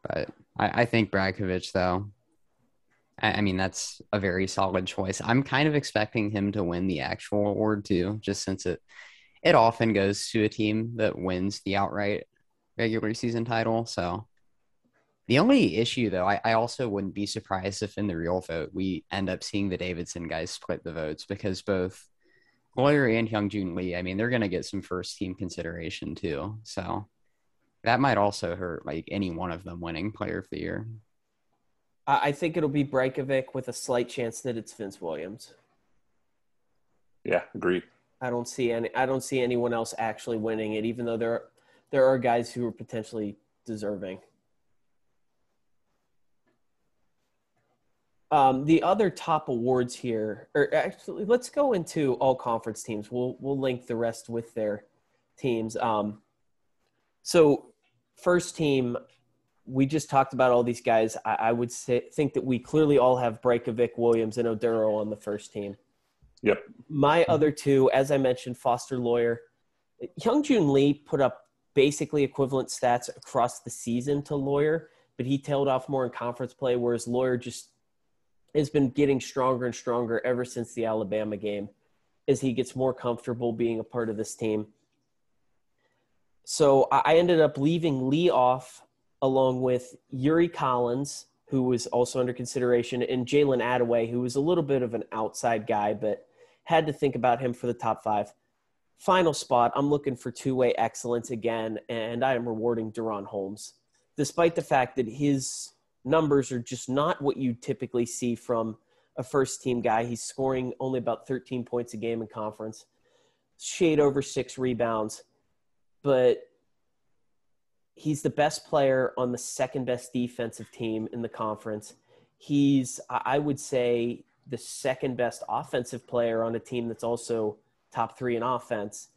But I, I think Brajkovic, though, I, I mean, that's a very solid choice. I'm kind of expecting him to win the actual award, too, just since it it often goes to a team that wins the outright regular season title. So the only issue, though, I, I also wouldn't be surprised if in the real vote we end up seeing the Davidson guys split the votes, because both Loyer and Hyunjun Lee, I mean, they're going to get some first-team consideration, too. So that might also hurt, like, any one of them winning player of the year. I think it'll be Brajkovic with a slight chance that it's Vince Williams. Yeah, agreed. I don't see any. I don't see anyone else actually winning it, even though there are, there are guys who are potentially deserving. Um, the other top awards here, or actually, let's go into all conference teams. We'll we'll link the rest with their teams. Um, so first team, we just talked about all these guys. I, I would say, think that we clearly all have Brajkovic, Williams, and Oduro on the first team. Yep. My other two, as I mentioned, Foster Loyer. Hyunjun Lee put up basically equivalent stats across the season to Loyer, but he tailed off more in conference play, whereas Loyer just has been getting stronger and stronger ever since the Alabama game as he gets more comfortable being a part of this team. So I ended up leaving Lee off along with Yuri Collins, who was also under consideration, and Jalen Attaway, who was a little bit of an outside guy, but had to think about him for the top five. Final spot, I'm looking for two-way excellence again, and I am rewarding DaRon Holmes. Despite the fact that his numbers are just not what you typically see from a first-team guy, he's scoring only about thirteen points a game in conference, shade over six rebounds, but he's the best player on the second-best defensive team in the conference. He's, I would say, the second-best offensive player on a team that's also top three in offense.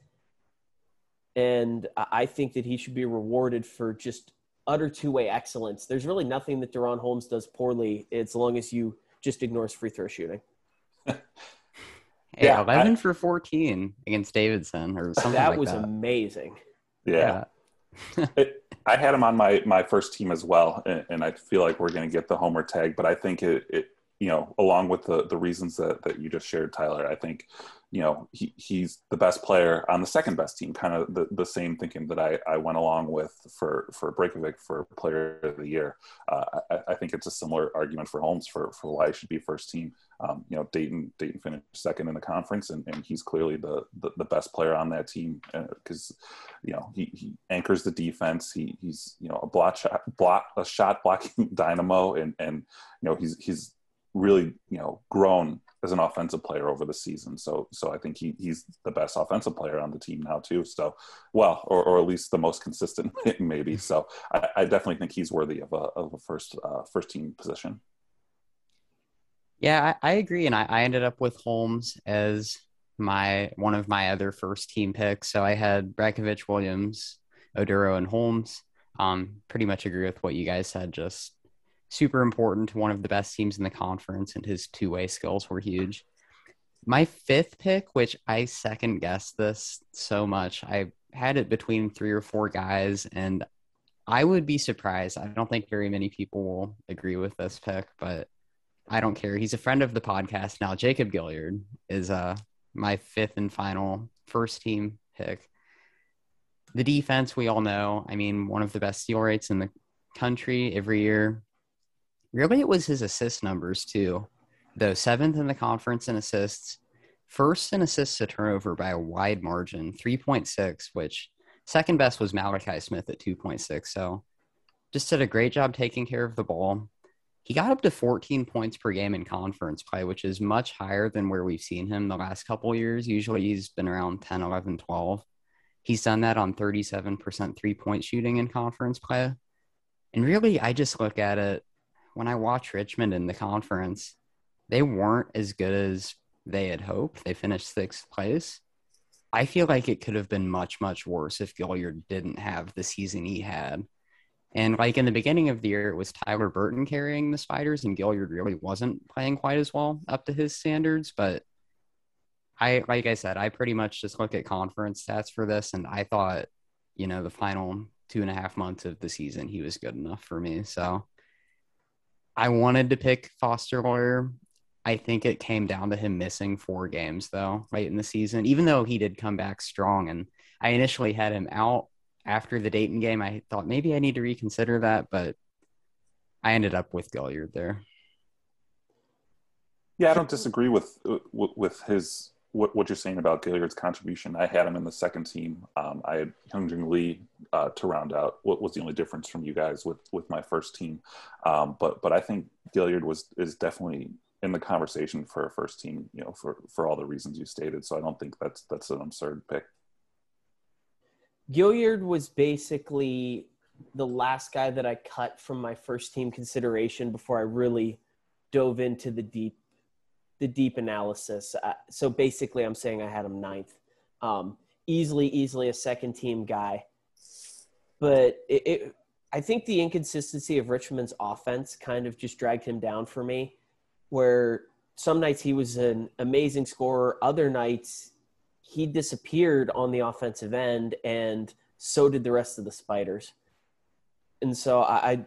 And I think that he should be rewarded for just utter two-way excellence. There's really nothing that DaRon Holmes does poorly as long as you just ignore his free-throw shooting. hey, yeah, eleven I, for fourteen against Davidson or something that like was that. was amazing. Yeah. yeah. it, I had him on my, my first team as well, and, and I feel like we're going to get the homer tag. But I think it, it you know, along with the, the reasons that, that you just shared, Tyler, I think, you know, he, he's the best player on the second best team, kind of the, the same thinking that I, I went along with for, for Brajkovic for player of the year. Uh, I, I think it's a similar argument for Holmes for, for why he should be first team. Um, you know, Dayton Dayton finished second in the conference, and, and he's clearly the, the, the best player on that team because, uh, you know, he, he anchors the defense. He he's you know a block shot block a shot blocking dynamo, and and you know he's he's really you know grown as an offensive player over the season. So so I think he he's the best offensive player on the team now too. So well, or or at least the most consistent maybe. So I, I definitely think he's worthy of a of a first uh, first team position. Yeah, I, I agree, and I, I ended up with Holmes as my one of my other first-team picks. So I had Brajkovic, Williams, Oduro, and Holmes. Um, pretty much agree with what you guys said, just super important to one of the best teams in the conference, and his two-way skills were huge. My fifth pick, which I second-guessed this so much, I had it between three or four guys, and I would be surprised. I don't think very many people will agree with this pick, but I don't care. He's a friend of the podcast now. Jacob Gilyard is uh, my fifth and final first-team pick. The defense, we all know. I mean, one of the best steal rates in the country every year. Really, it was his assist numbers, too. Though seventh in the conference in assists, first in assists to turnover by a wide margin, three point six, which second best was Malachi Smith at two point six. So just did a great job taking care of the ball. He got up to fourteen points per game in conference play, which is much higher than where we've seen him the last couple years. Usually he's been around ten, eleven, twelve. He's done that on thirty-seven percent three-point shooting in conference play. And really, I just look at it, when I watch Richmond in the conference, they weren't as good as they had hoped. They finished sixth place. I feel like it could have been much, much worse if Gilyard didn't have the season he had. And, like, in the beginning of the year, it was Tyler Burton carrying the Spiders, and Gilyard really wasn't playing quite as well up to his standards. But, I, like I said, I pretty much just look at conference stats for this, and I thought, you know, the final two and a half months of the season, he was good enough for me. So, I wanted to pick Foster Loyer. I think it came down to him missing four games, though, late in the season, even though he did come back strong. And I initially had him out. After the Dayton game, I thought maybe I need to reconsider that, but I ended up with Gilyard there. Yeah, I don't disagree with with his what, what you're saying about Gilliard's contribution. I had him in the second team. Um, I had Hyunjun Lee uh, to round out what was the only difference from you guys with with my first team. Um, but but I think Gilyard was is definitely in the conversation for a first team, you know, for for all the reasons you stated. So I don't think that's that's an absurd pick. Gilyard was basically the last guy that I cut from my first team consideration before I really dove into the deep, the deep analysis. Uh, so basically I'm saying I had him ninth, um, easily, easily a second team guy, but it, it, I think the inconsistency of Richmond's offense kind of just dragged him down for me, where some nights he was an amazing scorer. Other nights he disappeared on the offensive end, and so did the rest of the Spiders. And so I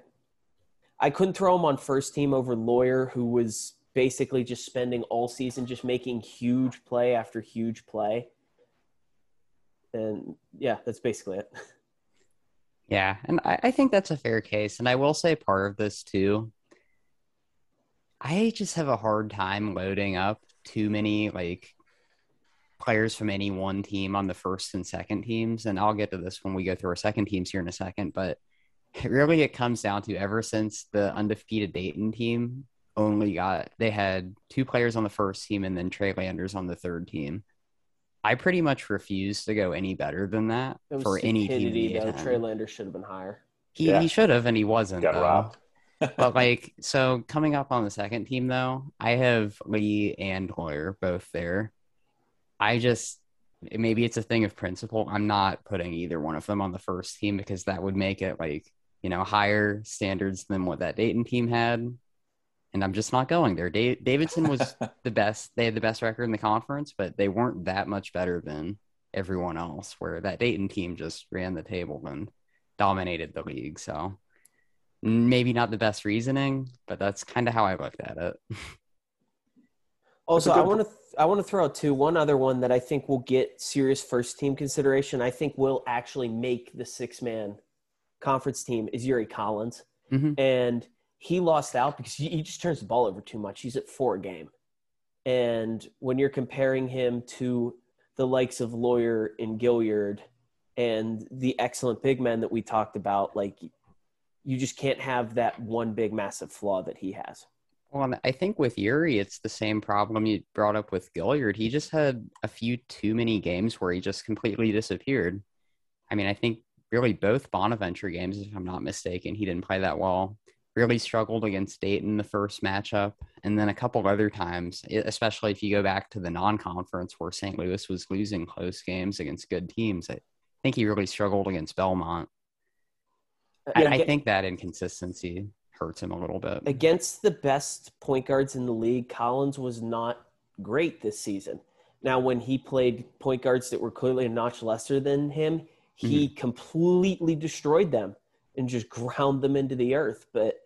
I couldn't throw him on first team over Loyer, who was basically just spending all season just making huge play after huge play. And, yeah, that's basically it. Yeah, and I, I think that's a fair case. And I will say part of this, too, I just have a hard time loading up too many, like, players from any one team on the first and second teams. And I'll get to this when we go through our second teams here in a second, but really, it comes down to ever since the undefeated Dayton team only got – they had two players on the first team and then Trey Landers on the third team. I pretty much refuse to go any better than that for any team. Though, Trey Landers should have been higher. He yeah. he should have, and he wasn't. Got robbed. But, like, so coming up on the second team, though, I have Lee and Hoyer both there. I just – maybe it's a thing of principle. I'm not putting either one of them on the first team because that would make it, like, you know, higher standards than what that Dayton team had. And I'm just not going there. Da- Davidson was the best. They had the best record in the conference, but they weren't that much better than everyone else, where that Dayton team just ran the table and dominated the league. So maybe not the best reasoning, but that's kind of how I looked at it. Also, I want to th- I want to throw out, too, one other one that I think will get serious first-team consideration, I think will actually make the six-man conference team, is Yuri Collins. Mm-hmm. And he lost out because he just turns the ball over too much. He's at four a game. And when you're comparing him to the likes of Loyer and Gilyard and the excellent big men that we talked about, like, you just can't have that one big massive flaw that he has. Well, I think with Yuri, it's the same problem you brought up with Gilyard. He just had a few too many games where he just completely disappeared. I mean, I think really both Bonaventure games, if I'm not mistaken, he didn't play that well. Really struggled against Dayton the first matchup. And then a couple other times, especially if you go back to the non-conference where Saint Louis was losing close games against good teams, I think he really struggled against Belmont. Yeah, I, I think that inconsistency hurts him a little bit. Against the best point guards in the league, Collins was not great this season. Now, when he played point guards that were clearly a notch lesser than him, he mm-hmm. completely destroyed them and just ground them into the earth. But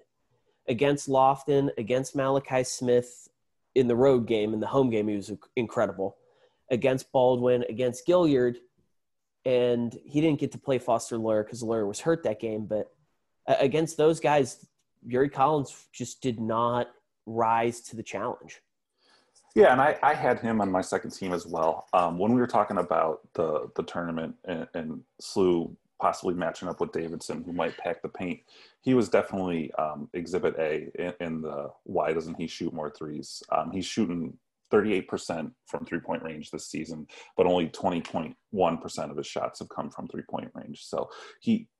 against Lofton, against Malachi Smith in the road game, in the home game, he was incredible. Against Baldwin, against Gilyard, and he didn't get to play Foster Loyer because Loyer was hurt that game. But uh, against those guys, Yuri Collins just did not rise to the challenge. Yeah, and I, I had him on my second team as well. Um, when we were talking about the the tournament and, and Slew possibly matching up with Davidson, who might pack the paint, he was definitely um, Exhibit A in, in the why doesn't he shoot more threes? Um, he's shooting thirty-eight percent from three-point range this season, but only twenty point one percent of his shots have come from three-point range. So he –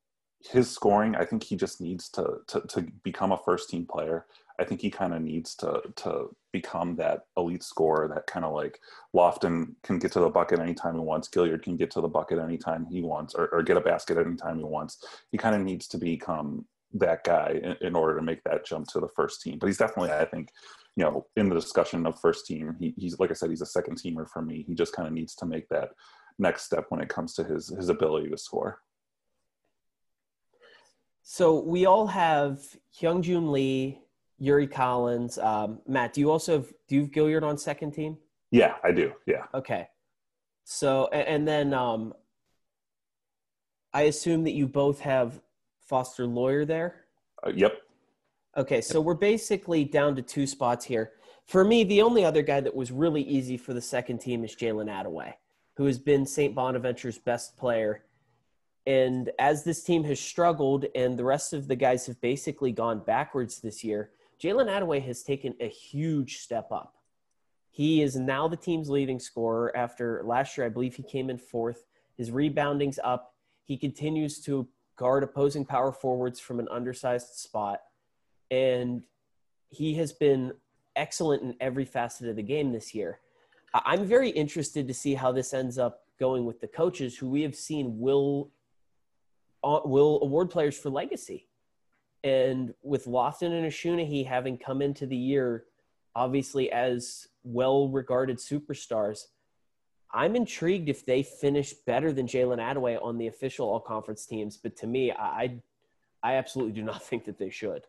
his scoring, I think he just needs to, to, to become a first-team player. I think he kind of needs to to become that elite scorer that kind of like Lofton can get to the bucket anytime he wants, Gilyard can get to the bucket anytime he wants, or, or get a basket anytime he wants. He kind of needs to become that guy in, in order to make that jump to the first team. But he's definitely, I think, you know, in the discussion of first team, he, he's, like I said, he's a second-teamer for me. He just kind of needs to make that next step when it comes to his his ability to score. So we all have Hyunjun Lee, Yuri Collins. Um, Matt, do you also have, do you have Gilyard on second team? Yeah, I do. Yeah. Okay. So, and then um, I assume that you both have Foster Loyer there? Uh, yep. Okay. So we're basically down to two spots here. For me, the only other guy that was really easy for the second team is Jalen Attaway, who has been Saint Bonaventure's best player And as this team has struggled and the rest of the guys have basically gone backwards this year, Jalen Attaway has taken a huge step up. He is now the team's leading scorer after last year, I believe he came in fourth. His rebounding's up. He continues to guard opposing power forwards from an undersized spot. And he has been excellent in every facet of the game this year. I'm very interested to see how this ends up going with the coaches who we have seen will will award players for legacy. And with Lofton and Osunniyi having come into the year, obviously as well-regarded superstars, I'm intrigued if they finish better than Jalen Attaway on the official all-conference teams. But to me, I, I absolutely do not think that they should.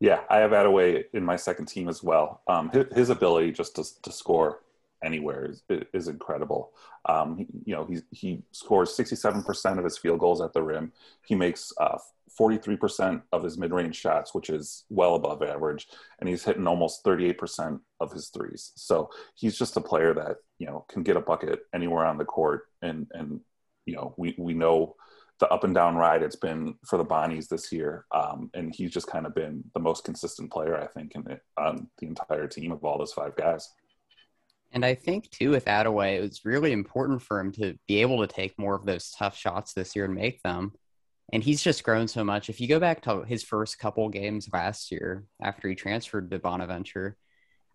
Yeah, I have Attaway in my second team as well. Um, his, his ability just to, to score anywhere is, is incredible. Um, he, you know, he he scores sixty-seven percent of his field goals at the rim. He makes uh, forty-three percent of his mid-range shots, which is well above average, and he's hitting almost thirty-eight percent of his threes. So he's just a player that, you know, can get a bucket anywhere on the court, and and you know we we know the up and down ride it's been for the Bonnies this year. Um, and he's just kind of been the most consistent player, I think, in on um, the entire team of all those five guys. And I think too, with Attaway, it was really important for him to be able to take more of those tough shots this year and make them. And he's just grown so much. If you go back to his first couple games last year, after he transferred to Bonaventure,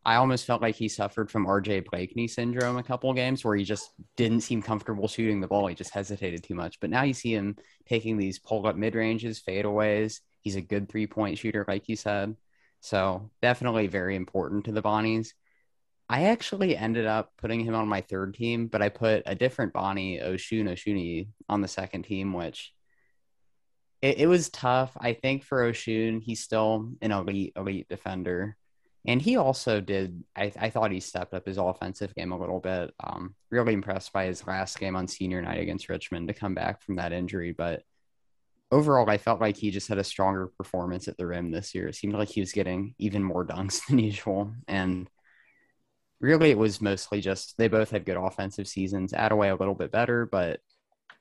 I almost felt like he suffered from R J Blakeney syndrome a couple games where he just didn't seem comfortable shooting the ball. He just hesitated too much. But now you see him taking these pull-up mid-ranges, fadeaways. He's a good three-point shooter, like you said. So definitely very important to the Bonnies. I actually ended up putting him on my third team, but I put a different Bonnie, Oshun Osunniyi, on the second team, which it, it was tough. I think for Oshun, he's still an elite, elite defender. And he also did, I, I thought he stepped up his offensive game a little bit. Um, really impressed by his last game on senior night against Richmond to come back from that injury. But overall, I felt like he just had a stronger performance at the rim this year. It seemed like he was getting even more dunks than usual. And really, it was mostly just they both had good offensive seasons. Attaway a little bit better, but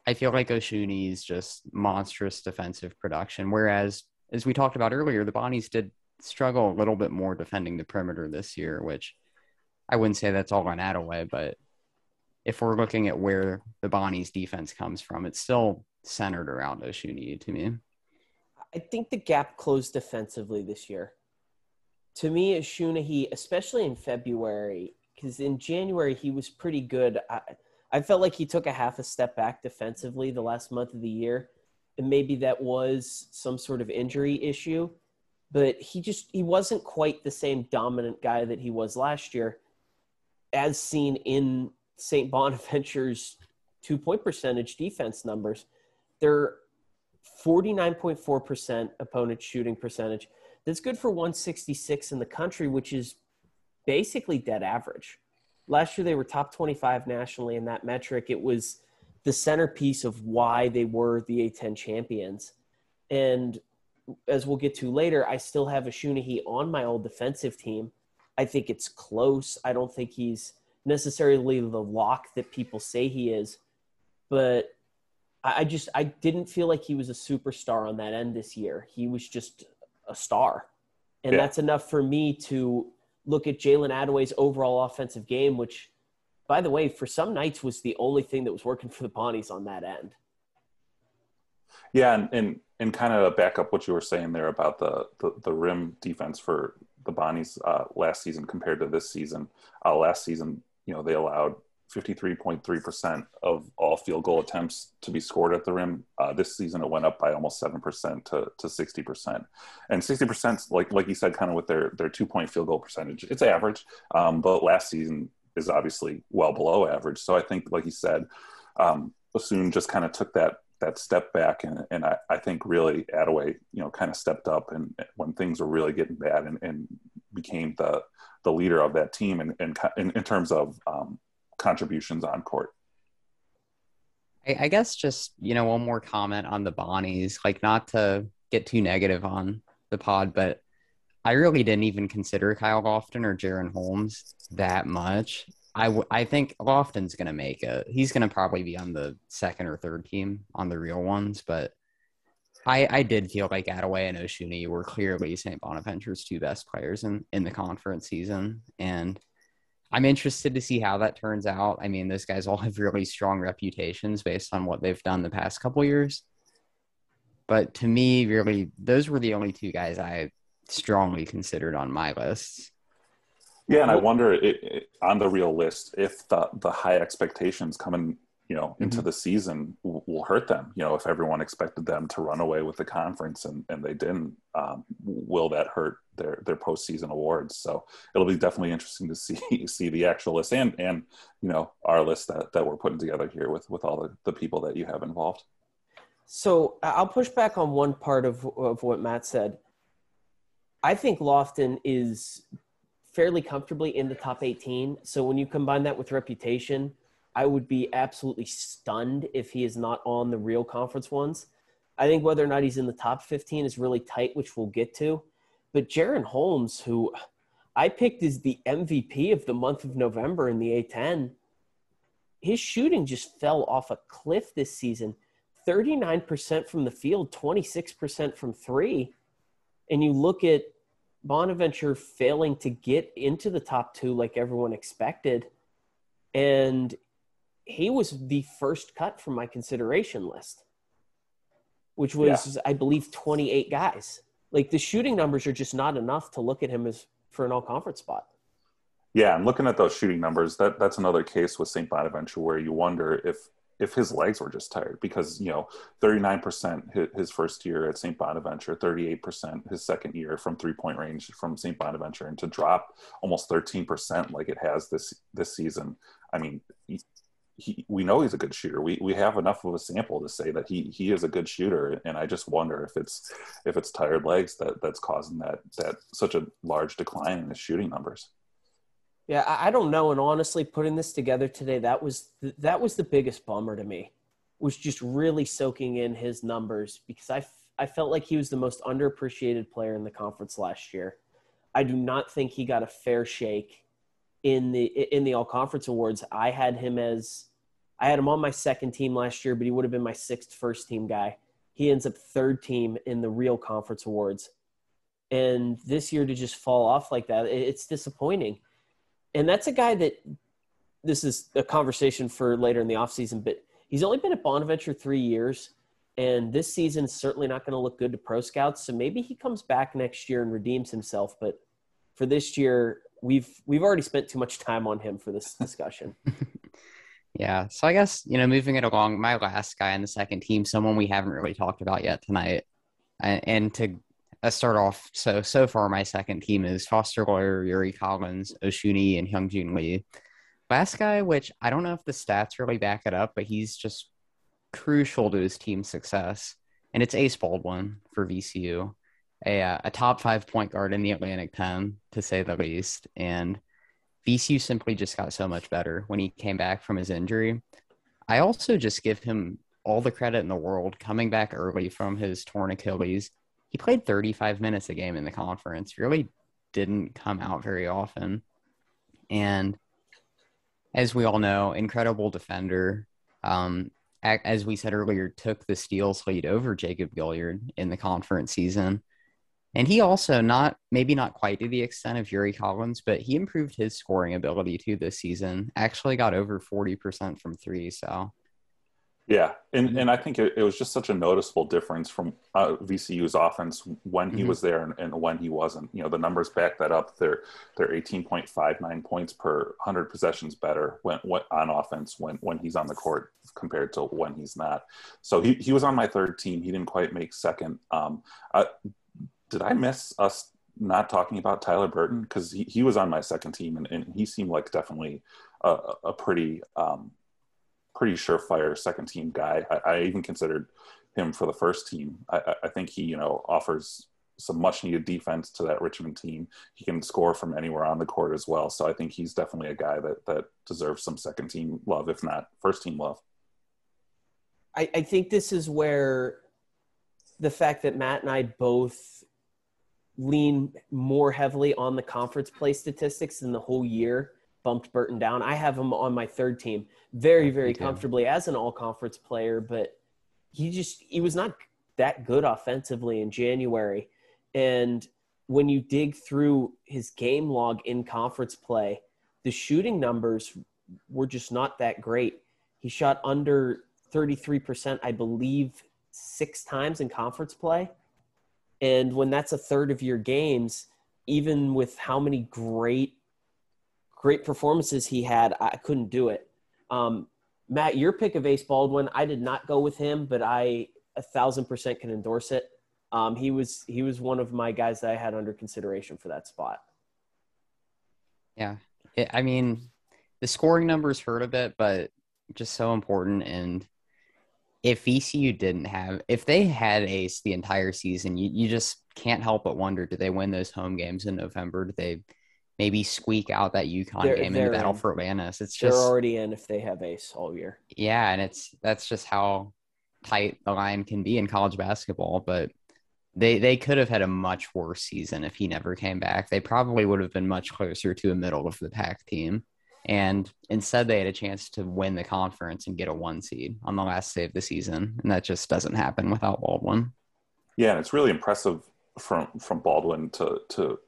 I feel like Osunniyi's just monstrous defensive production. Whereas, as we talked about earlier, the Bonnies did struggle a little bit more defending the perimeter this year, which I wouldn't say that's all on Attaway, but if we're looking at where the Bonnies' defense comes from, it's still centered around Osunniyi to me. I think the gap closed defensively this year. To me, Osunniyi, especially in February, because in January he was pretty good. I, I felt like he took a half a step back defensively the last month of the year, and maybe that was some sort of injury issue. But he just he wasn't quite the same dominant guy that he was last year, as seen in Saint Bonaventure's two-point percentage defense numbers. They're forty-nine point four percent opponent shooting percentage. That's good for one sixty-six in the country, which is basically dead average. Last year they were top twenty-five nationally in that metric. It was the centerpiece of why they were the A ten champions. And as we'll get to later, I still have Osunniyi on my old defensive team. I think it's close. I don't think he's necessarily the lock that people say he is, but I just, I didn't feel like he was a superstar on that end this year. He was just a star. And yeah. That's enough for me to look at Jalen Attaway's overall offensive game, which by the way, for some nights was the only thing that was working for the Bonnies on that end. Yeah. And, and, And kind of back up what you were saying there about the, the, the rim defense for the Bonnies uh, last season compared to this season. Uh, last season, you know, they allowed fifty-three point three percent of all field goal attempts to be scored at the rim. Uh, this season, it went up by almost seven percent to, to sixty percent. And sixty percent, like like you said, kind of with their, their two-point field goal percentage, it's average. Um, but last season is obviously well below average. So I think, like you said, um, Osun just kind of took that that step back. And, and I, I think really Attaway, you know, kind of stepped up and when things were really getting bad and, and became the, the leader of that team and, and in, in terms of um, contributions on court. I, I guess just, you know, one more comment on the Bonnies, like not to get too negative on the pod, but I really didn't even consider Kyle Lofton or DaRon Holmes that much. I, w- I think Lofton's going to make it. He's going to probably be on the second or third team on the real ones, but I, I did feel like Attaway and Osunniyi were clearly Saint Bonaventure's two best players in, in the conference season, and I'm interested to see how that turns out. I mean, those guys all have really strong reputations based on what they've done the past couple years. But to me, really, those were the only two guys I strongly considered on my list. Yeah, and I wonder it, it, on the real list if the, the high expectations coming, you know, into mm-hmm. the season w- will hurt them. You know, if everyone expected them to run away with the conference and, and they didn't, um, will that hurt their their postseason awards? So it'll be definitely interesting to see see the actual list and and you know our list that, that we're putting together here with with all the, the people that you have involved. So I'll push back on one part of of what Matt said. I think Lofton is fairly comfortably in the top eighteen. So when you combine that with reputation, I would be absolutely stunned if he is not on the real conference ones. I think whether or not he's in the top fifteen is really tight, which we'll get to. But DaRon Holmes, who I picked as the M V P of the month of November in the A ten, his shooting just fell off a cliff this season. thirty-nine percent from the field, twenty-six percent from three. And you look at Bonaventure failing to get into the top two like everyone expected, and he was the first cut from my consideration list, which was yeah. I believe twenty-eight guys. Like, the shooting numbers are just not enough to look at him as for an all-conference spot. Yeah, I'm looking at those shooting numbers. That that's another case with Saint Bonaventure where you wonder if if his legs were just tired, because, you know, thirty-nine percent his first year at Saint Bonaventure, thirty-eight percent his second year from three-point range from Saint Bonaventure, and to drop almost thirteen percent like it has this this season. I mean, he, he, we know he's a good shooter. We we have enough of a sample to say that he he is a good shooter, and I just wonder if it's if it's tired legs that, that's causing that that such a large decline in his shooting numbers. Yeah, I don't know, and honestly, putting this together today, that was th- that was the biggest bummer to me, was just really soaking in his numbers, because I, f- I felt like he was the most underappreciated player in the conference last year. I do not think he got a fair shake in the in the all-conference awards. I had him as I had him on my second team last year, but he would have been my sixth first-team guy. He ends up third team in the real conference awards, and this year to just fall off like that, it's disappointing. And that's a guy that – this is a conversation for later in the offseason, but he's only been at Bonaventure three years, and this season is certainly not going to look good to pro scouts, so maybe he comes back next year and redeems himself. But for this year, we've we've already spent too much time on him for this discussion. Yeah, so I guess, you know, moving it along, my last guy on the second team, someone we haven't really talked about yet tonight, and to – I start off, so so far my second team is Foster Loyer, Yuri Collins, Osunniyi, and Hyunjun Lee. Last guy, which I don't know if the stats really back it up, but he's just crucial to his team's success, and it's Ace Baldwin for V C U, a, uh, a top-five point guard in the Atlantic ten, to say the least, and V C U simply just got so much better when he came back from his injury. I also just give him all the credit in the world coming back early from his torn Achilles. He played thirty-five minutes a game in the conference, really didn't come out very often. And as we all know, incredible defender, um, as we said earlier, took the steals lead over Jacob Gilyard in the conference season. And he also, not maybe not quite to the extent of Yuri Collins, but he improved his scoring ability too this season, actually got over forty percent from three, so... Yeah, and, and I think it, it was just such a noticeable difference from uh, V C U's offense when he mm-hmm. was there and, and when he wasn't. You know, the numbers back that up. They're they're eighteen point five nine points per one hundred possessions better when, when on offense when, when he's on the court compared to when he's not. So he, he was on my third team. He didn't quite make second. Um, I, did I miss us not talking about Tyler Burton? Because he, he was on my second team, and, and he seemed like definitely a, a pretty um, – pretty surefire second team guy. I, I even considered him for the first team. I, I think he, you know, offers some much needed defense to that Richmond team. He can score from anywhere on the court as well. So I think he's definitely a guy that, that deserves some second team love, if not first team love. I, I think this is where the fact that Matt and I both lean more heavily on the conference play statistics than the whole year bumped Burton down. I have him on my third team very, very comfortably as an all-conference player, but he just – he was not that good offensively in January. And when you dig through his game log in conference play, the shooting numbers were just not that great. He shot under thirty-three percent, I believe, six times in conference play. And when that's a third of your games, even with how many great, great performances he had, I couldn't do it. Um, Matt, your pick of Ace Baldwin, I did not go with him, but I a thousand percent can endorse it. Um, he was, he was one of my guys that I had under consideration for that spot. Yeah. It, I mean, the scoring numbers hurt a bit, but just so important. And if V C U didn't have, if they had Ace the entire season, you, you just can't help but wonder, do they win those home games in November? Do they maybe squeak out that UConn they're, game they're in the battle in. for Atlantis? It's just, they're already in if they have Ace all year. Yeah. And it's, that's just how tight the line can be in college basketball, but they, they could have had a much worse season if he never came back. They probably would have been much closer to a middle of the pack team. And instead, they had a chance to win the conference and get a one seed on the last day of the season. And that just doesn't happen without Baldwin. Yeah, and it's really impressive from from Baldwin to to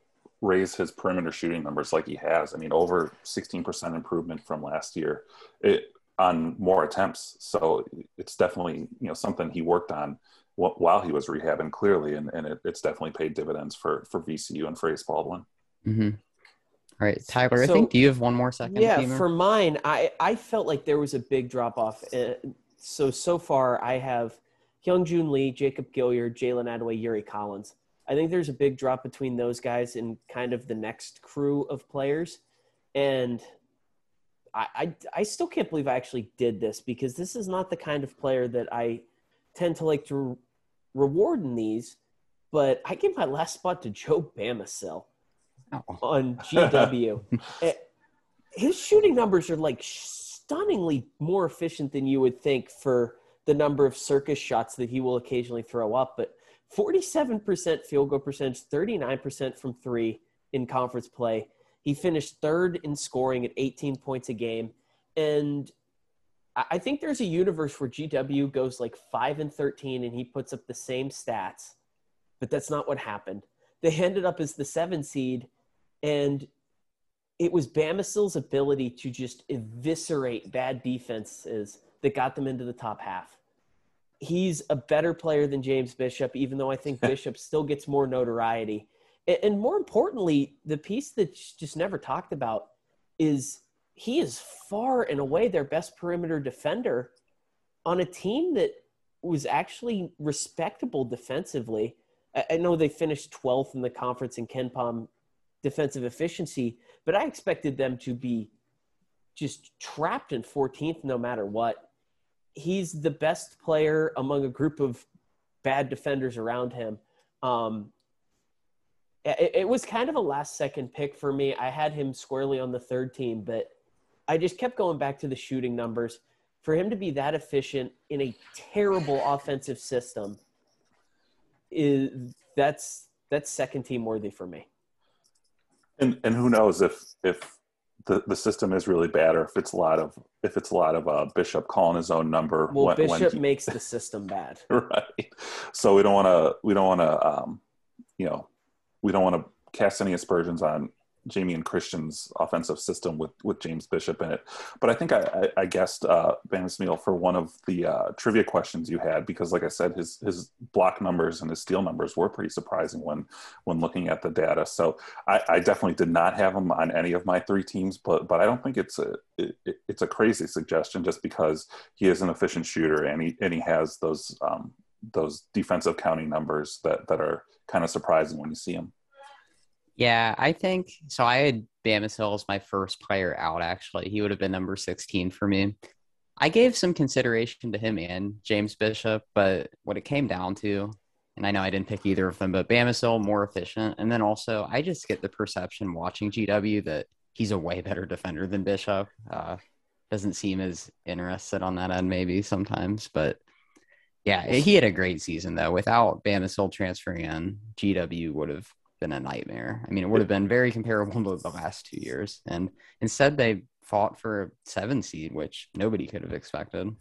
raise his perimeter shooting numbers like he has. I mean, over sixteen percent improvement from last year it, on more attempts. So it's definitely, you know, something he worked on while he was rehabbing, clearly. And, and it, it's definitely paid dividends for, for V C U and for Ace Baldwin. Mm-hmm. All right, Tyler, so, I think, do you have one more second? Yeah, teamer? For mine, I, I felt like there was a big drop-off. So, so far, I have Hyunjun Lee, Jacob Gilyard, Jalen Attaway, Yuri Collins. I think there's a big drop between those guys and kind of the next crew of players. And I, I, I still can't believe I actually did this, because this is not the kind of player that I tend to like to reward in these, but I gave my last spot to Joe Bamisile. Oh. On G W. His shooting numbers are like stunningly more efficient than you would think for the number of circus shots that he will occasionally throw up, but forty-seven percent field goal percentage, thirty-nine percent from three in conference play. He finished third in scoring at eighteen points a game. And I think there's a universe where G W goes like five and thirteen and he puts up the same stats, but that's not what happened. They ended up as the seven seed, and it was Bamisile's ability to just eviscerate bad defenses that got them into the top half. He's a better player than James Bishop, even though I think Bishop still gets more notoriety. And more importantly, the piece that's just never talked about is he is far and away their best perimeter defender on a team that was actually respectable defensively. I know they finished twelfth in the conference in KenPom defensive efficiency, but I expected them to be just trapped in fourteenth no matter what. He's the best player among a group of bad defenders around him. Um, it, it was kind of a last-second pick for me. I had him squarely on the third team, but I just kept going back to the shooting numbers. For him to be that efficient in a terrible offensive system – Is that's that's second team worthy for me. And and who knows if if the, the system is really bad, or if it's a lot of if it's a lot of uh, Bishop calling his own number. Well, when, Bishop when he, makes the system bad, right? So we don't want to we don't want to um, you know we don't want to cast any aspersions on Jamie and Christian's offensive system with with James Bishop in it. But I think I I, I guessed uh, Bamisile for one of the uh, trivia questions you had, because, like I said, his his block numbers and his steal numbers were pretty surprising when when looking at the data. So I, I definitely did not have him on any of my three teams, but but I don't think it's a it, it's a crazy suggestion, just because he is an efficient shooter and he and he has those um, those defensive counting numbers that that are kind of surprising when you see him. Yeah, I think so. I had Bamisile as my first player out, actually. He would have been number sixteen for me. I gave some consideration to him and James Bishop, but what it came down to, and I know I didn't pick either of them, but Bamisile more efficient. And then also, I just get the perception watching G W that he's a way better defender than Bishop. Uh, doesn't seem as interested on that end, maybe sometimes, but. Yeah, he had a great season, though. Without Bamisile transferring in, G W would have been a nightmare. I mean, it would have been very comparable to the last two years. And instead, they fought for a seven seed, which nobody could have expected.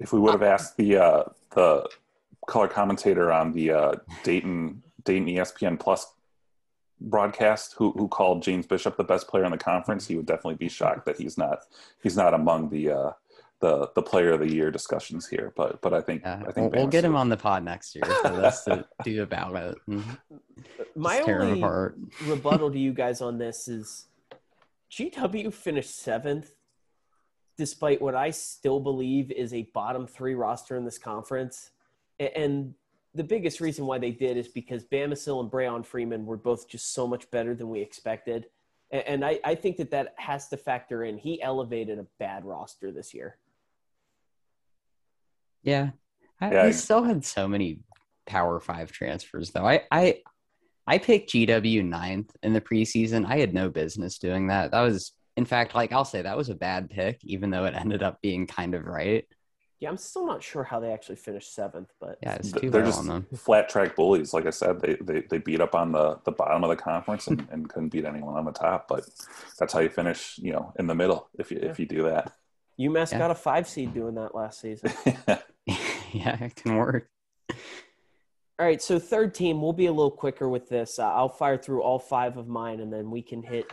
If we would have asked the uh, the color commentator on the uh, Dayton Dayton E S P N Plus broadcast, who who called James Bishop the best player in the conference, he would definitely be shocked that he's not he's not among the uh, the the player of the year discussions here. But but I think uh, I think we'll, we'll get him on the pod next year for us to do about it. My only rebuttal to you guys on this is G W finished seventh, despite what I still believe is a bottom three roster in this conference. And the biggest reason why they did is because Bamisile and Brayon Freeman were both just so much better than we expected. And I, I think that that has to factor in. He elevated a bad roster this year. Yeah. I, yeah. I still had so many Power Five transfers, though. I, I, I picked G W ninth in the preseason. I had no business doing that. That was... In fact, like I'll say, that was a bad pick, even though it ended up being kind of right. Yeah, I'm still not sure how they actually finished seventh, but yeah, it's too they're well just on them. Flat track bullies. Like I said, they they, they beat up on the, the bottom of the conference and, and couldn't beat anyone on the top. But that's how you finish, you know, in the middle if you yeah. if you do that. UMass yeah. got a five seed doing that last season. Yeah, it can work. All right, so third team, we'll be a little quicker with this. Uh, I'll fire through all five of mine, and then we can hit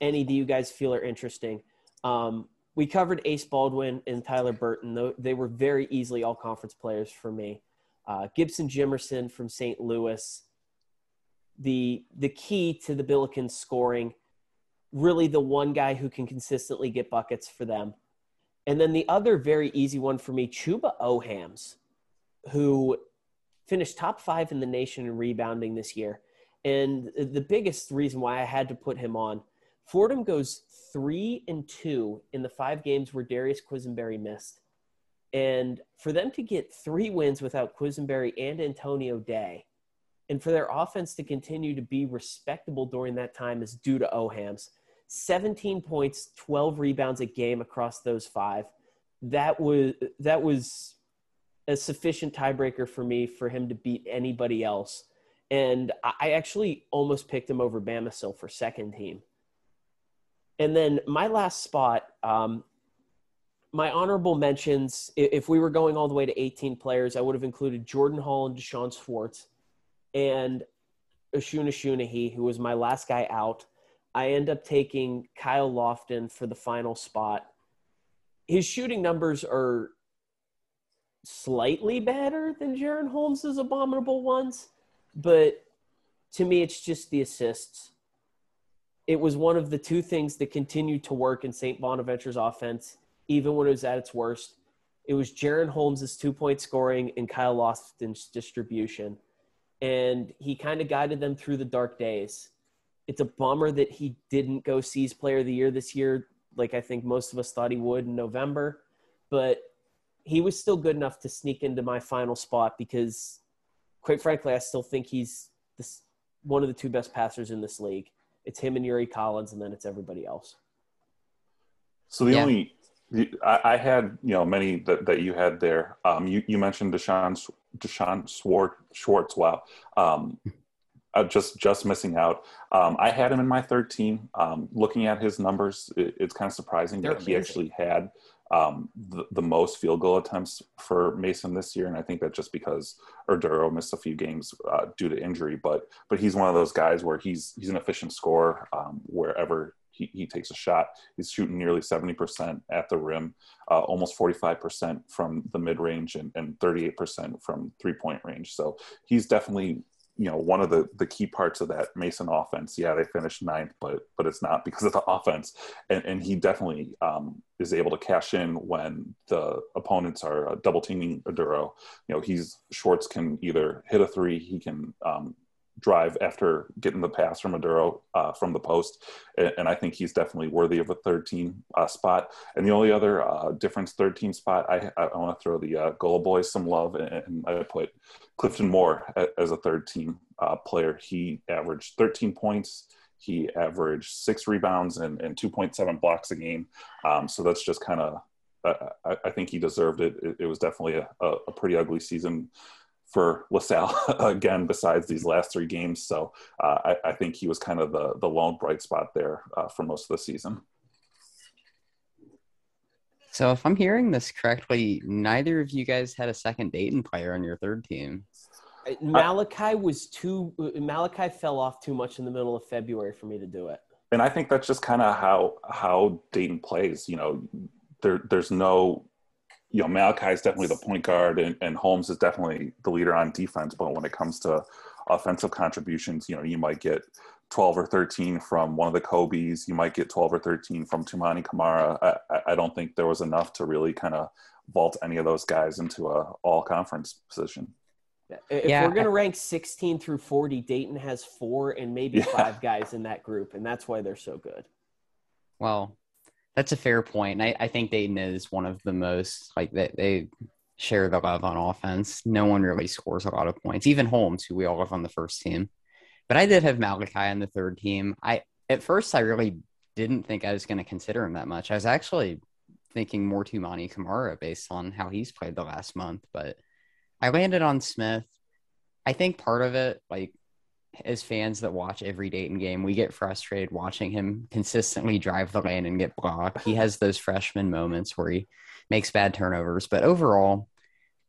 any do you guys feel are interesting. Um, we covered Ace Baldwin and Tyler Burton, though they were very easily all conference players for me. Uh, Gibson Jimerson from Saint Louis. The the key to the Billikens scoring, really the one guy who can consistently get buckets for them. And then the other very easy one for me, Chuba Ohams, who finished top five in the nation in rebounding this year. And the biggest reason why I had to put him on, Fordham goes three and two in the five games where Darius Quisenberry missed. And for them to get three wins without Quisenberry and Antonio Day, and for their offense to continue to be respectable during that time is due to Ohams. seventeen points, twelve rebounds a game across those five. That was, that was a sufficient tiebreaker for me for him to beat anybody else. And I actually almost picked him over Bamisile for second team. And then my last spot, um, my honorable mentions, if we were going all the way to eighteen players, I would have included Jordan Hall and Deshaun Swartz and Oshuna Shunahi, who was my last guy out. I end up taking Kyle Lofton for the final spot. His shooting numbers are slightly better than Jaron Holmes' abominable ones, but to me it's just the assists. It was one of the two things that continued to work in Saint Bonaventure's offense, even when it was at its worst. It was Jaron Holmes' two-point scoring and Kyle Lofton's distribution. And he kind of guided them through the dark days. It's a bummer that he didn't go C's Player of the Year this year, like I think most of us thought he would in November. But he was still good enough to sneak into my final spot because, quite frankly, I still think he's this, one of the two best passers in this league. It's him and Yuri Collins, and then it's everybody else. So the yeah. only – I had, you know, many that, that you had there. Um, you, you mentioned Deshaun, Deshaun Swart, Schwartz, wow, um, just just missing out. Um, I had him in my third team. Um, looking at his numbers, it, it's kind of surprising They're that amazing. He actually had um, the, the most field goal attempts for Mason this year, and I think that's just because – Oduro missed a few games uh, due to injury, but but he's one of those guys where he's he's an efficient scorer um, wherever he, he takes a shot. He's shooting nearly seventy percent at the rim, uh, almost forty-five percent from the mid-range, and, and thirty-eight percent from three-point range. So he's definitely, you know, one of the, the key parts of that Mason offense. Yeah, they finished ninth, but but it's not because of the offense. And, and he definitely um, is able to cash in when the opponents are uh, double-teaming Oduro. You know, he's Schwartz can either hit a three, he can um, drive after getting the pass from Oduro uh, from the post, and, and I think he's definitely worthy of a third-team uh, spot. And the only other uh, difference third-team spot, I, I want to throw the uh, goal boys some love, and, and I put Clifton Moore as a third-team uh, player. He averaged thirteen points. He averaged six rebounds and, and two point seven blocks a game. Um, so that's just kind of, uh, I, I think he deserved it. It, it was definitely a, a pretty ugly season for LaSalle again, besides these last three games. So uh, I, I think he was kind of the, the lone bright spot there uh, for most of the season. So if I'm hearing this correctly, neither of you guys had a second Dayton player on your third team. Malachi was too – Malachi fell off too much in the middle of February for me to do it. And I think that's just kind of how how Dayton plays. You know, there there's no – you know, Malachi is definitely the point guard, and, and Holmes is definitely the leader on defense. But when it comes to offensive contributions, you know, you might get twelve or thirteen from one of the Kobe's. You might get twelve or thirteen from Tumani Kamara. I, I don't think there was enough to really kind of vault any of those guys into a all-conference position. If yeah. we're going to rank sixteen through forty, Dayton has four and maybe yeah. five guys in that group, and that's why they're so good. Well, that's a fair point. I, I think Dayton is one of the most, like, they, they share the love on offense. No one really scores a lot of points, even Holmes, who we all have on the first team. But I did have Malachi on the third team. I At first, I really didn't think I was going to consider him that much. I was actually thinking more to Tumani Kamara based on how he's played the last month, but I landed on Smith. I think part of it, like, as fans that watch every Dayton game, we get frustrated watching him consistently drive the lane and get blocked. He has those freshman moments where he makes bad turnovers. But overall,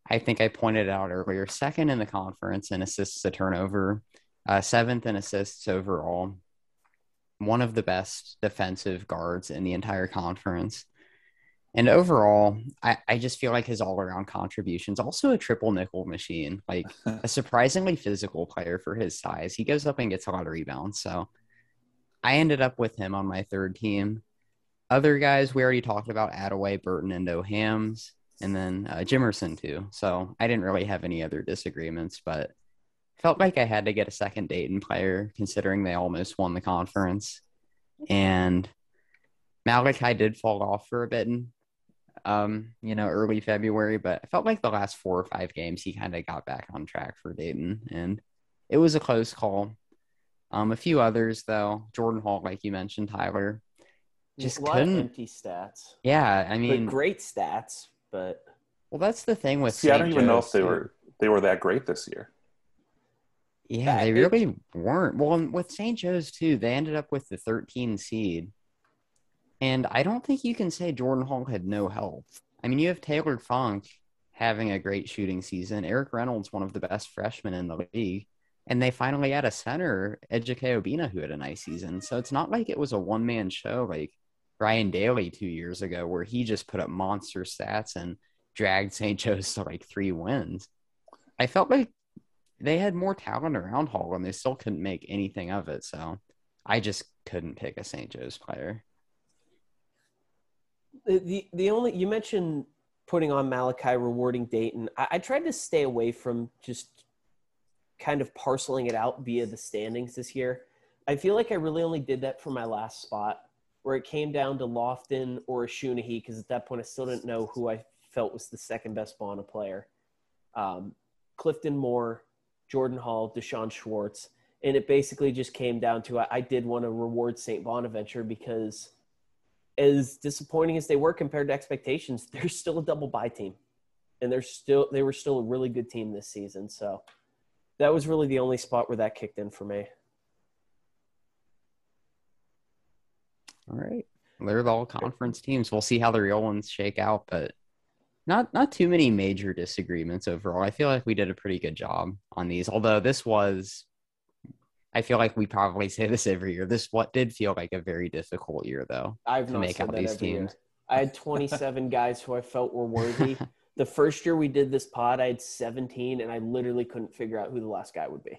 I think I pointed out earlier, second in the conference in assists to turnover, uh, seventh in assists overall, one of the best defensive guards in the entire conference. And overall, I, I just feel like his all-around contributions, also a triple nickel machine, like a surprisingly physical player for his size. He goes up and gets a lot of rebounds. So I ended up with him on my third team. Other guys, we already talked about Attaway, Burton, and O'Hams, and then uh, Jimerson too. So I didn't really have any other disagreements, but felt like I had to get a second Dayton player considering they almost won the conference. And Malachi did fall off for a bit, and um you know early February, but I felt like the last four or five games he kind of got back on track for Dayton, and it was a close call. Um a few others though, Jordan Hall, like you mentioned, Tyler, just a lot couldn't of empty stats. Yeah, I mean, but great stats, but well, that's the thing with see Saint I don't Joe's even know if they too. were they were that great this year. Yeah, that they is. really weren't. Well, with Saint Joe's too, they ended up with the thirteen seed. And I don't think you can say Jordan Hall had no help. I mean, you have Taylor Funk having a great shooting season. Eric Reynolds, one of the best freshmen in the league. And they finally had a center, Ejike Obina, who had a nice season. So it's not like it was a one-man show like Ryan Daly two years ago where he just put up monster stats and dragged Saint Joe's to like three wins. I felt like they had more talent around Hall and they still couldn't make anything of it. So I just couldn't pick a Saint Joe's player. The the only you mentioned putting on Malachi, rewarding Dayton. I, I tried to stay away from just kind of parceling it out via the standings this year. I feel like I really only did that for my last spot, where it came down to Lofton or Osunniyi, because at that point I still didn't know who I felt was the second best Bona player. Um, Clifton Moore, Jordan Hall, Deshaun Schwartz, and it basically just came down to I, I did want to reward Saint Bonaventure because, as disappointing as they were compared to expectations, they're still a double bye team, and they're still they were still a really good team this season. So that was really the only spot where that kicked in for me. All right, they're the all conference teams. We'll see how the real ones shake out, but not not too many major disagreements overall. I feel like we did a pretty good job on these, although this was, I feel like we probably say this every year. This what did feel like a very difficult year, though, I've to make out these teams. Year. I had twenty-seven guys who I felt were worthy. The first year we did this pod, I had seventeen, and I literally couldn't figure out who the last guy would be.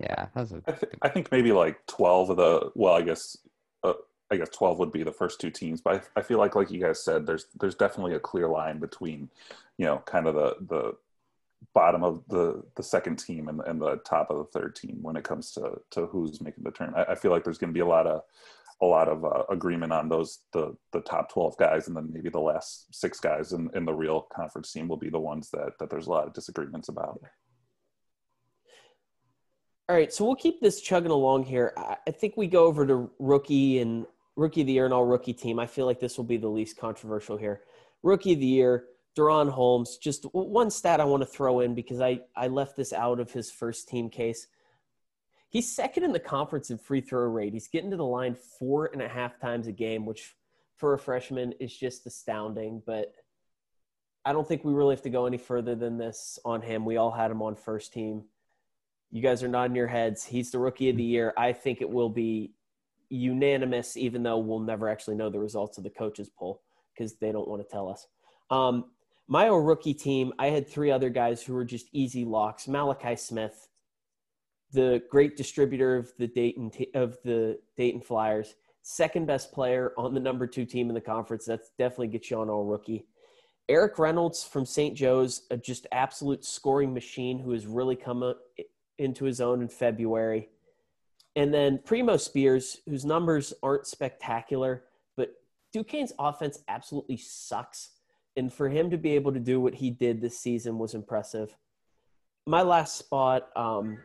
Yeah, that was a- I, th- I think maybe like twelve of the. Well, I guess uh, I guess twelve would be the first two teams, but I, I feel like, like you guys said, there's there's definitely a clear line between, you know, kind of the the. bottom of the the second team and, and the top of the third team when it comes to to who's making the turn. I, I feel like there's going to be a lot of a lot of uh, agreement on those the the top twelve guys, and then maybe the last six guys in, in the real conference team will be the ones that that there's a lot of disagreements about. All right, so we'll keep this chugging along here. I, I think we go over to rookie and rookie of the year and all rookie team. I feel like this will be the least controversial here. Rookie of the year. DaRon Holmes, just one stat I want to throw in because I, I left this out of his first team case. He's second in the conference in free throw rate. He's getting to the line four and a half times a game, which for a freshman is just astounding. But I don't think we really have to go any further than this on him. We all had him on first team. You guys are nodding your heads. He's the rookie of the year. I think it will be unanimous, even though we'll never actually know the results of the coaches poll because they don't want to tell us. Um, my rookie team, I had three other guys who were just easy locks. Malachi Smith, the great distributor of the Dayton t- of the Dayton Flyers, second best player on the number two team in the conference. That's definitely gets you on all rookie. Eric Reynolds from Saint Joe's, a just absolute scoring machine who has really come a, into his own in February. And then Primo Spears, whose numbers aren't spectacular, but Duquesne's offense absolutely sucks. And for him to be able to do what he did this season was impressive. My last spot, um,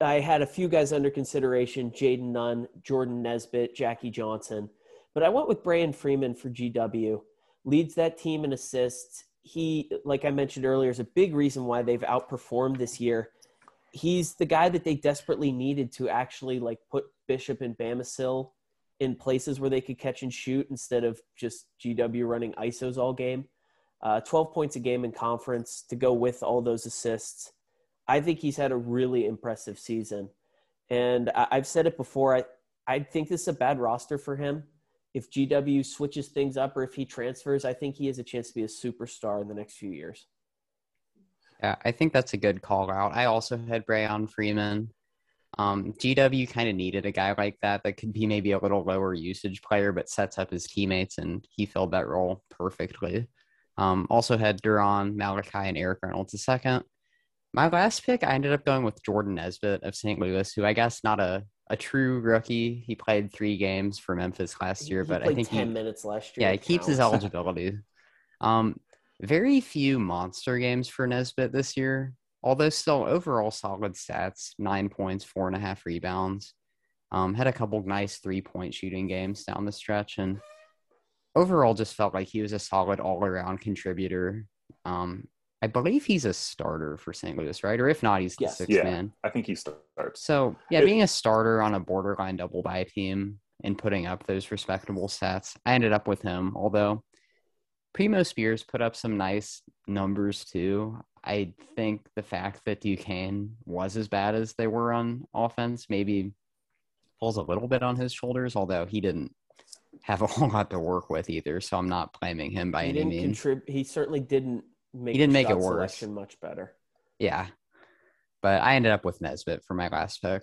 I had a few guys under consideration, Jaden Nunn, Jordan Nesbitt, Jackie Johnson. But I went with Brayan Freeman for G W. Leads that team in assists. He, like I mentioned earlier, is a big reason why they've outperformed this year. He's the guy that they desperately needed to actually like put Bishop and Bamisile in places where they could catch and shoot instead of just G W running I S Os all game. Uh, twelve points a game in conference to go with all those assists. I think he's had a really impressive season. And I've said it before, I, I think this is a bad roster for him. If G W switches things up or if he transfers, I think he has a chance to be a superstar in the next few years. Yeah, I think that's a good call out. I also had Brayan Freeman. Um, G W kind of needed a guy like that that could be maybe a little lower usage player but sets up his teammates, and he filled that role perfectly. Um, also had DaRon, Malachi, and Eric Reynolds a second. My last pick, I ended up going with Jordan Nesbitt of Saint Louis, who I guess not a, a true rookie. He played three games for Memphis last year, he but I think ten he, minutes last year. Yeah, he keeps his eligibility. Um, very few monster games for Nesbitt this year, although still overall solid stats: nine points, four and a half rebounds. Um, had a couple nice three-point shooting games down the stretch, and overall just felt like he was a solid all-around contributor. Um, I believe he's a starter for Saint Louis, right? Or if not, he's the yes. sixth yeah, man. I think he starts. So, yeah, it, being a starter on a borderline double-bye team and putting up those respectable stats, I ended up with him. Although Primo Spears put up some nice numbers, too. I think the fact that Duquesne was as bad as they were on offense maybe falls a little bit on his shoulders, although he didn't have a whole lot to work with either, so I'm not blaming him by he any means. Contrib- he certainly didn't. Make he didn't make it worse. Much better. Yeah. But I ended up with Nesbitt for my last pick.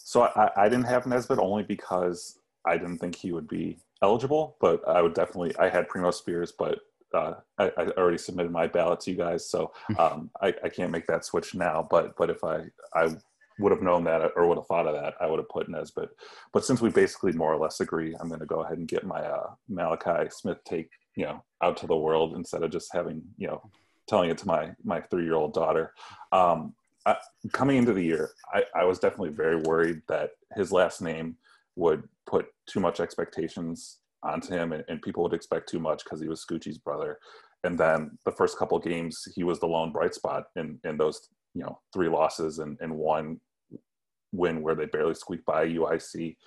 So I, I didn't have Nesbitt only because I didn't think he would be eligible, but I would definitely, I had Primo Spears, but uh, I, I already submitted my ballot to you guys. So um, I, I can't make that switch now, but, but if I, I would have known that or would have thought of that, I would have put Nesbitt. But since we basically more or less agree, I'm going to go ahead and get my uh, Malachi Smith take, you know, out to the world instead of just having, you know, telling it to my, my three-year-old daughter. Um, I, coming into the year, I, I was definitely very worried that his last name would put too much expectations onto him and, and people would expect too much because he was Scoochie's brother. And then the first couple of games, he was the lone bright spot in, in those, you know, three losses and, and one win where they barely squeaked by U I C.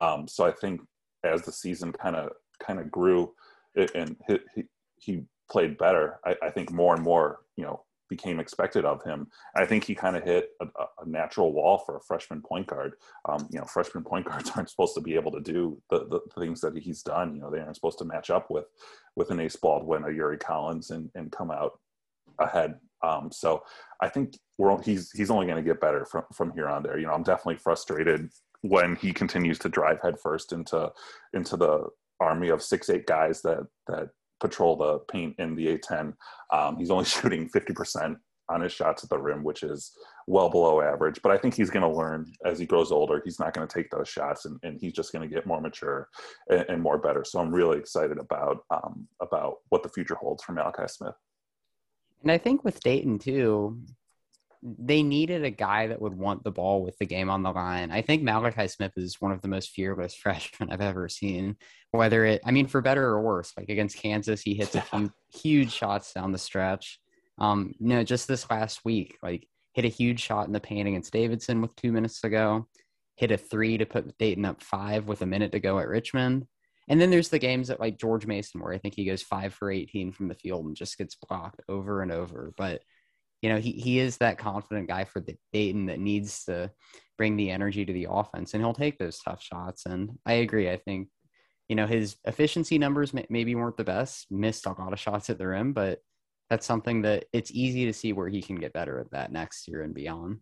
Um, so I think as the season kind of kind of grew, It, and he, he, he played better. I, I think more and more, you know, became expected of him. I think he kind of hit a, a natural wall for a freshman point guard. Um, you know, freshman point guards aren't supposed to be able to do the, the things that he's done. You know, they aren't supposed to match up with, with an Ace Baldwin or Yuri Collins and, and come out ahead. Um, so I think we're he's he's only going to get better from, from here on there. You know, I'm definitely frustrated when he continues to drive headfirst into into the army of six, eight guys that, that patrol the paint in the A ten. Um, he's only shooting fifty percent on his shots at the rim, which is well below average, but I think he's going to learn as he grows older. He's not going to take those shots and, and he's just going to get more mature and, and more better. So I'm really excited about, um, about what the future holds for Malachi Smith. And I think with Dayton too, they needed a guy that would want the ball with the game on the line. I think Malachi Smith is one of the most fearless freshmen I've ever seen, whether it, I mean, for better or worse, like against Kansas, he hits a few huge shots down the stretch. Um, you know, just this last week, like hit a huge shot in the paint against Davidson with two minutes to go, hit a three to put Dayton up five with a minute to go at Richmond. And then there's the games that like George Mason, where I think he goes five for eighteen from the field and just gets blocked over and over. But, you know, he he is that confident guy for the Dayton that needs to bring the energy to the offense, and he'll take those tough shots. And I agree. I think, you know, his efficiency numbers may, maybe weren't the best, missed a lot of shots at the rim, but that's something that it's easy to see where he can get better at that next year and beyond.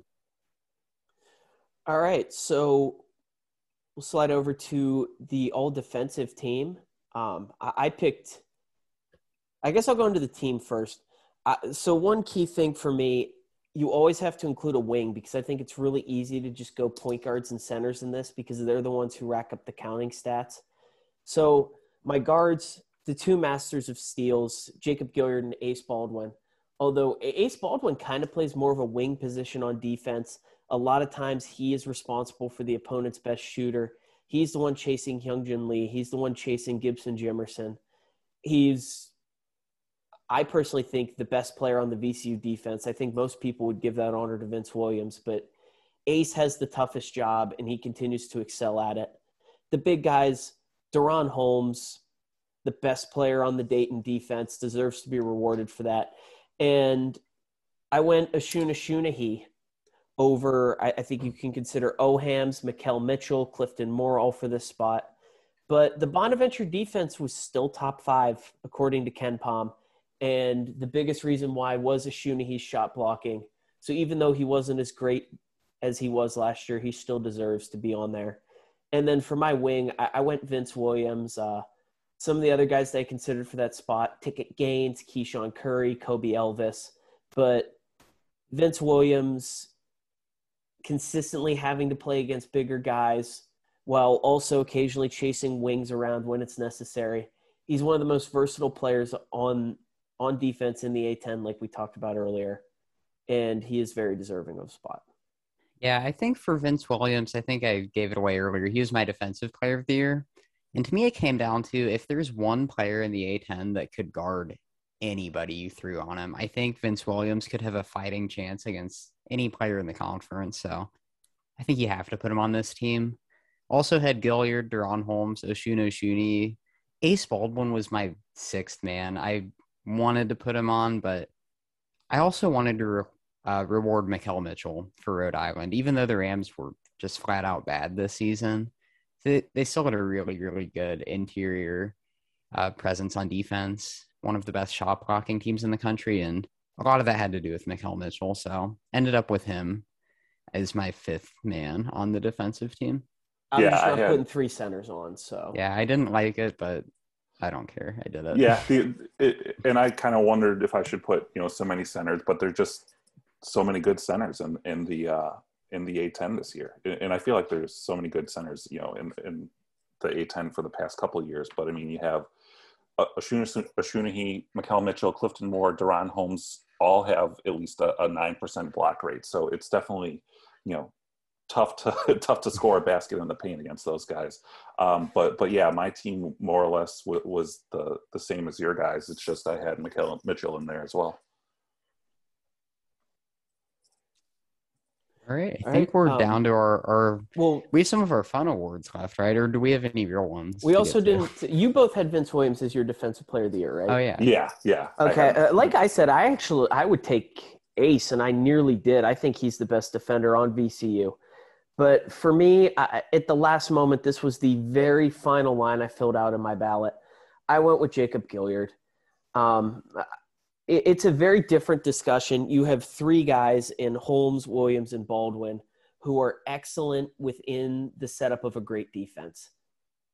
All right. So we'll slide over to the all defensive team. Um, I, I picked, I guess I'll go into the team first. Uh, so one key thing for me, you always have to include a wing, because I think it's really easy to just go point guards and centers in this because they're the ones who rack up the counting stats. So my guards, the two masters of steals, Jacob Gilyard and Ace Baldwin, although Ace Baldwin kind of plays more of a wing position on defense. A lot of times he is responsible for the opponent's best shooter. He's the one chasing Hyunjun Lee. He's the one chasing Gibson Jimerson. He's, I personally think, the best player on the V C U defense. I think most people would give that honor to Vince Williams, but Ace has the toughest job, and he continues to excel at it. The big guys, DaRon Holmes, the best player on the Dayton defense, deserves to be rewarded for that. And I went Osunniyi over, I, I think you can consider Ohams, Mikel Mitchell, Clifton Moore, all for this spot. But the Bonaventure defense was still top five, according to Ken Palm. And the biggest reason why was Osunniyi's shot blocking. So even though he wasn't as great as he was last year, he still deserves to be on there. And then for my wing, I, I went Vince Williams. Uh, some of the other guys that I considered for that spot, Ticket Gaines, Keyshawn Curry, Kobe Elvis. But Vince Williams consistently having to play against bigger guys while also occasionally chasing wings around when it's necessary. He's one of the most versatile players on on defense in the A ten, like we talked about earlier, and he is very deserving of a spot. Yeah, I think for Vince Williams, I think I gave it away earlier. He was my defensive player of the year. And to me, it came down to if there's one player in the A ten that could guard anybody you threw on him, I think Vince Williams could have a fighting chance against any player in the conference. So I think you have to put him on this team. Also had Gilyard, DaRon Holmes, Osunniyi. Ace Baldwin was my sixth man. I wanted to put him on, but I also wanted to re- uh, reward Mikel Mitchell for Rhode Island. Even though the Rams were just flat out bad this season, they, they still had a really, really good interior uh, presence on defense, one of the best shot blocking teams in the country, and a lot of that had to do with Mikel Mitchell, so ended up with him as my fifth man on the defensive team. I'm yeah, just not putting three centers on, so. Yeah, I didn't like it, but I don't care. I did it. Yeah, the, it, and I kind of wondered if I should put, you know, so many centers, but there's just so many good centers in, in the uh, in the A ten this year, and I feel like there's so many good centers, you know, in, in the A ten for the past couple of years. But I mean, you have Osunniyi, Mikel Mitchell, Clifton Moore, DaRon Holmes, all have at least a, a nine percent block rate. So it's definitely, you know, tough to tough to score a basket in the paint against those guys. Um, but but yeah, my team more or less w- was the, the same as your guys. It's just I had Mikel Mitchell in there as well. All right, I think we're um, down to our, our – well, we have some of our fun awards left, right? Or do we have any real ones? We also didn't – you both had Vince Williams as your defensive player of the year, right? Oh, yeah. Yeah, yeah. Okay, I uh, like I said, I actually – I would take Ace, and I nearly did. I think he's the best defender on V C U. But for me, I, at the last moment, this was the very final line I filled out in my ballot. I went with Jacob Gilyard. Um, it, it's a very different discussion. You have three guys in Holmes, Williams, and Baldwin who are excellent within the setup of a great defense.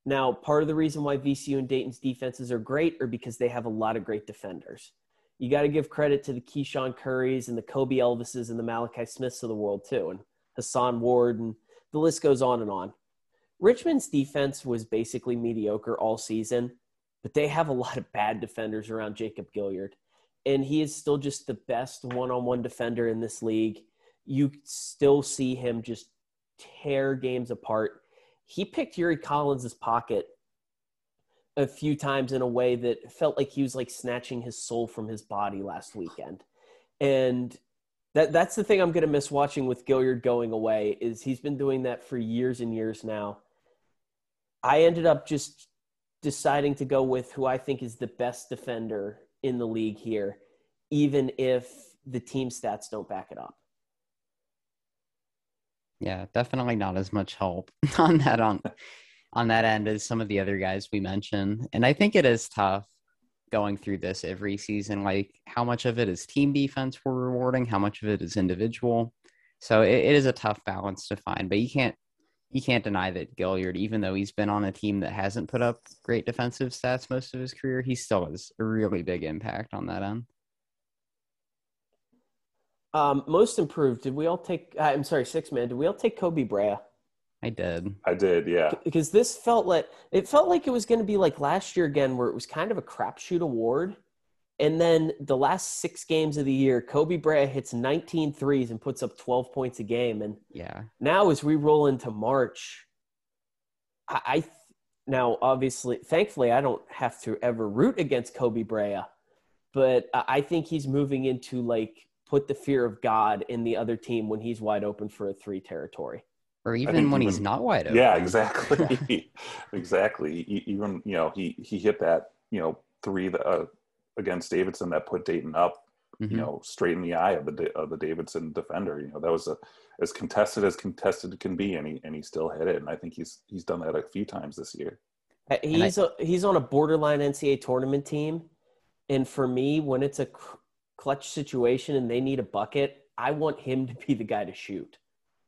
Now, part of the reason why V C U and Dayton's defenses are great are because they have a lot of great defenders. You got to give credit to the Keyshawn Currys and the Kobe Elvises and the Malachi Smiths of the world, too, and Hassan Ward, and the list goes on and on. Richmond's defense was basically mediocre all season, but they have a lot of bad defenders around Jacob Gilyard, and he is still just the best one-on-one defender in this league. you still see him just tear games apart. He picked Yuri Collins' pocket a few times in a way that felt like he was like snatching his soul from his body last weekend. And that that's the thing I'm going to miss watching with Gilyard going away, is he's been doing that for years and years now. I ended up just deciding to go with who I think is the best defender in the league here, even if the team stats don't back it up. Yeah, definitely not as much help on that on on that end as some of the other guys we mentioned. And I think it is tough going through this every season, like how much of it is team defense we're rewarding, how much of it is individual. So it, it is a tough balance to find, but you can't you can't deny that Gilyard, even though he's been on a team that hasn't put up great defensive stats most of his career, he still has a really big impact on that end. Um, most improved. Did we all take, I'm sorry, six man. Did we all take Kobe Brea? I did. I did. Yeah. Because this felt like, it felt like it was going to be like last year again, where it was kind of a crapshoot award. And then the last six games of the year, Kobe Brea hits nineteen threes and puts up twelve points a game. And yeah, now as we roll into March, I, I th- now obviously, thankfully I don't have to ever root against Kobe Brea, but uh, I think he's moving into like, put the fear of God in the other team when he's wide open for a three territory. Or even when even, he's not wide open. Yeah, exactly. exactly. Even, you know, he, he hit that, you know, three the, uh, against Davidson that put Dayton up, mm-hmm. you know, straight in the eye of the of the Davidson defender. You know, that was a, as contested as contested can be, and he, and he still hit it. And I think he's he's done that a few times this year. He's, I, a, he's on a borderline N C A A tournament team. And for me, when it's a cr- clutch situation and they need a bucket, I want him to be the guy to shoot,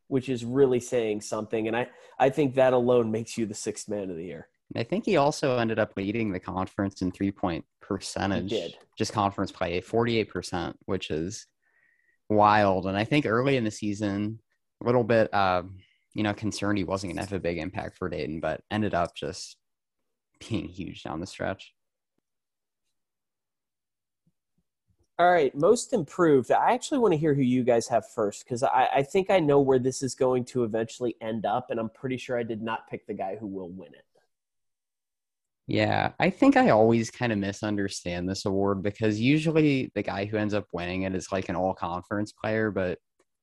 which is really saying something. And I, I think that alone makes you the sixth man of the year. I think he also ended up leading the conference in three-point percentage. He did. Just conference play, forty-eight percent, which is wild. And I think early in the season, a little bit, uh, you know, concerned he wasn't going to have a big impact for Dayton, but ended up just being huge down the stretch. All right, most improved. I actually want to hear who you guys have first, because I, I think I know where this is going to eventually end up, and I'm pretty sure I did not pick the guy who will win it. Yeah, I think I always kind of misunderstand this award, because usually the guy who ends up winning it is like an all-conference player, but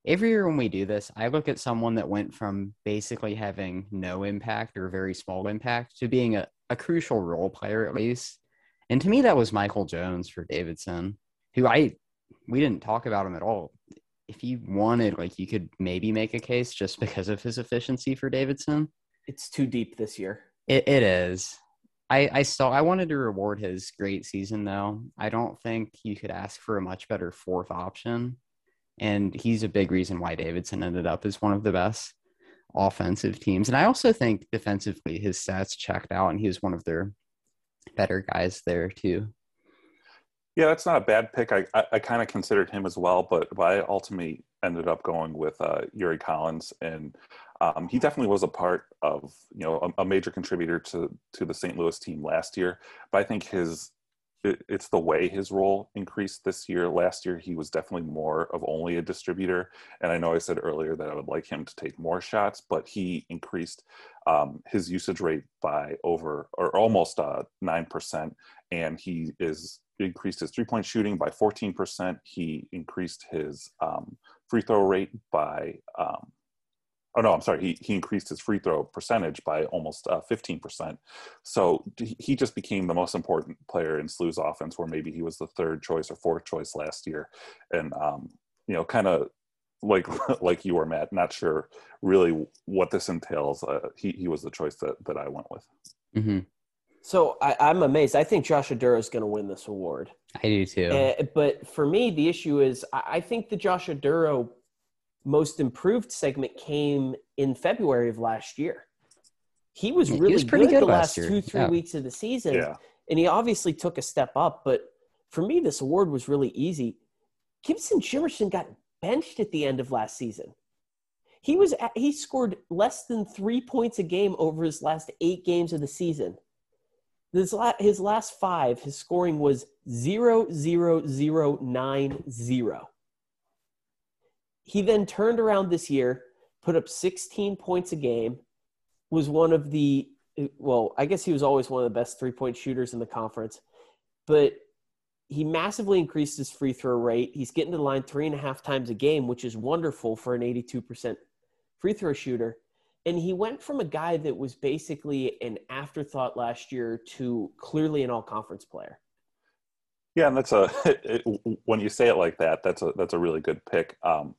every year when we do this, I look at someone that went from basically having no impact or very small impact to being a, a crucial role player at least. And to me, that was Michael Jones for Davidson, who I, we didn't talk about him at all. If you wanted, like, you could maybe make a case just because of his efficiency for Davidson. It's too deep this year. It, it is. I, I saw, I wanted to reward his great season though. I don't think you could ask for a much better fourth option. And he's a big reason why Davidson ended up as one of the best offensive teams. And I also think defensively his stats checked out, and he was one of their better guys there too. Yeah, that's not a bad pick. I I, I kind of considered him as well, but, but I ultimately ended up going with uh, Yuri Collins, and um, he definitely was a part of, you know, a, a major contributor to, to the Saint Louis team last year. But I think his it, it's the way his role increased this year. Last year, he was definitely more of only a distributor, and I know I said earlier that I would like him to take more shots, but he increased um, his usage rate by over or almost uh, nine percent, and he is increased his three-point shooting by fourteen percent. He increased his um, free throw rate by, um, oh no, I'm sorry. He, he increased his free throw percentage by almost uh, fifteen percent. So he just became the most important player in S L U's offense, where maybe he was the third choice or fourth choice last year. And, um, you know, kind of like, like you were, Matt, not sure really what this entails. Uh, he, he was the choice that, that I went with. Mm-hmm. So I, I'm amazed. I think Josh Oduro is going to win this award. I do too. Uh, but for me, the issue is I, I think the Josh Oduro most improved segment came in February of last year. He was really he was pretty good, good the last, last two, three yeah. weeks of the season. Yeah. And he obviously took a step up. But for me, this award was really easy. Gibson Jimerson got benched at the end of last season. He was at, he scored less than three points a game over his last eight games of the season. His last five, his scoring was zero, zero, zero, nine, zero. He then turned around this year, put up sixteen points a game, was one of the – well, I guess he was always one of the best three-point shooters in the conference. But he massively increased his free throw rate. He's getting to the line three and a half times a game, which is wonderful for an eighty-two percent free throw shooter. And he went from a guy that was basically an afterthought last year to clearly an all-conference player. Yeah, and that's a – when you say it like that, that's a that's a really good pick. Um,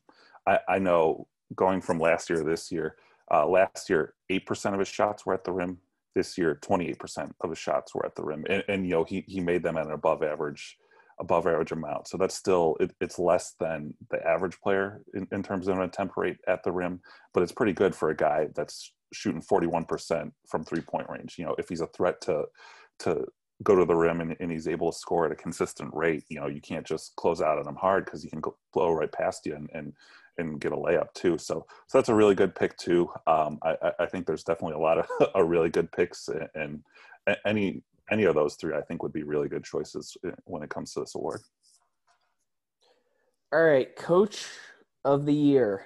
I, I know going from last year to this year, uh, last year eight percent of his shots were at the rim. This year twenty-eight percent of his shots were at the rim. And, and you know, he he made them at an above average above average amount. So that's still it, – it's less than the average player in, in terms of an attempt rate at the rim. But it's pretty good for a guy that's shooting forty-one percent from three-point range. You know, if he's a threat to to – go to the rim and, and he's able to score at a consistent rate, you know, you can't just close out on him hard because he can go, blow right past you and, and, and get a layup too. So, so that's a really good pick too. Um, I, I think there's definitely a lot of a really good picks, and, and any, any of those three, I think, would be really good choices when it comes to this award. All right. Coach of the year.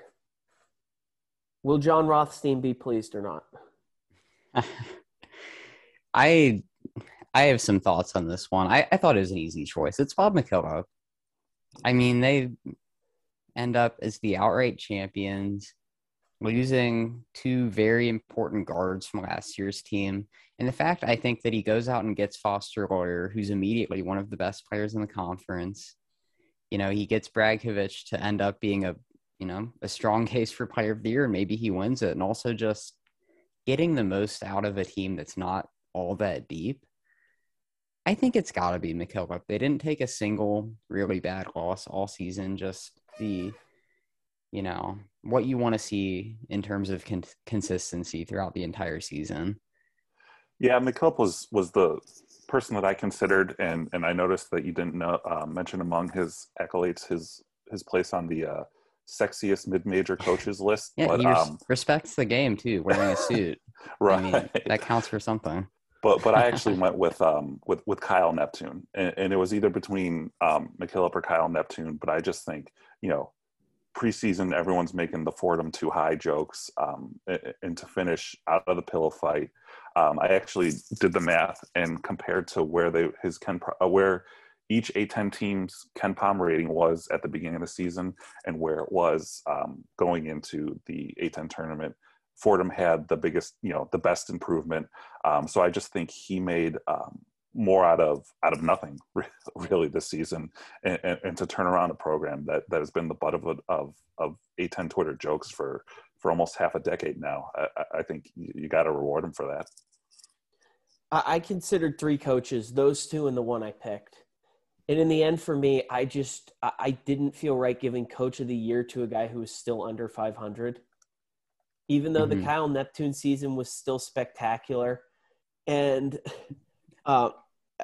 Will John Rothstein be pleased or not? I, I have some thoughts on this one. I, I thought it was an easy choice. It's Bob McElroy. I mean, they end up as the outright champions, losing two very important guards from last year's team. And the fact, I think, that he goes out and gets Foster Loyer, who's immediately one of the best players in the conference. You know, he gets Brajkovic to end up being a, you know, a strong case for player of the year. Maybe he wins it. And also just getting the most out of a team that's not all that deep. I think it's got to be McKillop. They didn't take a single really bad loss all season. Just the, you know, what you want to see in terms of con- consistency throughout the entire season. Yeah, McKillop was was the person that I considered, and and I noticed that you didn't know, uh, mention among his accolades his his place on the uh, sexiest mid-major coaches list. Yeah, but, he res- um... respects the game too, wearing a suit. Right, I mean, that counts for something. But but I actually went with um with, with Kyle Neptune, and, and it was either between um, McKillop or Kyle Neptune. But I just think, you know, preseason everyone's making the Fordham too high jokes, um, and, and to finish out of the pillow fight, um, I actually did the math and compared to where they his Ken uh, where each A ten team's Ken Pom rating was at the beginning of the season and where it was um, going into the A ten tournament. Fordham had the biggest, you know, the best improvement. Um, so I just think he made um, more out of out of nothing really this season, and, and, and to turn around a program that, that has been the butt of a, of of A ten Twitter jokes for, for almost half a decade now. I, I think you got to reward him for that. I considered three coaches, those two and the one I picked. And in the end, for me, I just I didn't feel right giving Coach of the Year to a guy who was still under five hundred. Even though mm-hmm. the Kyle Neptune season was still spectacular. And uh,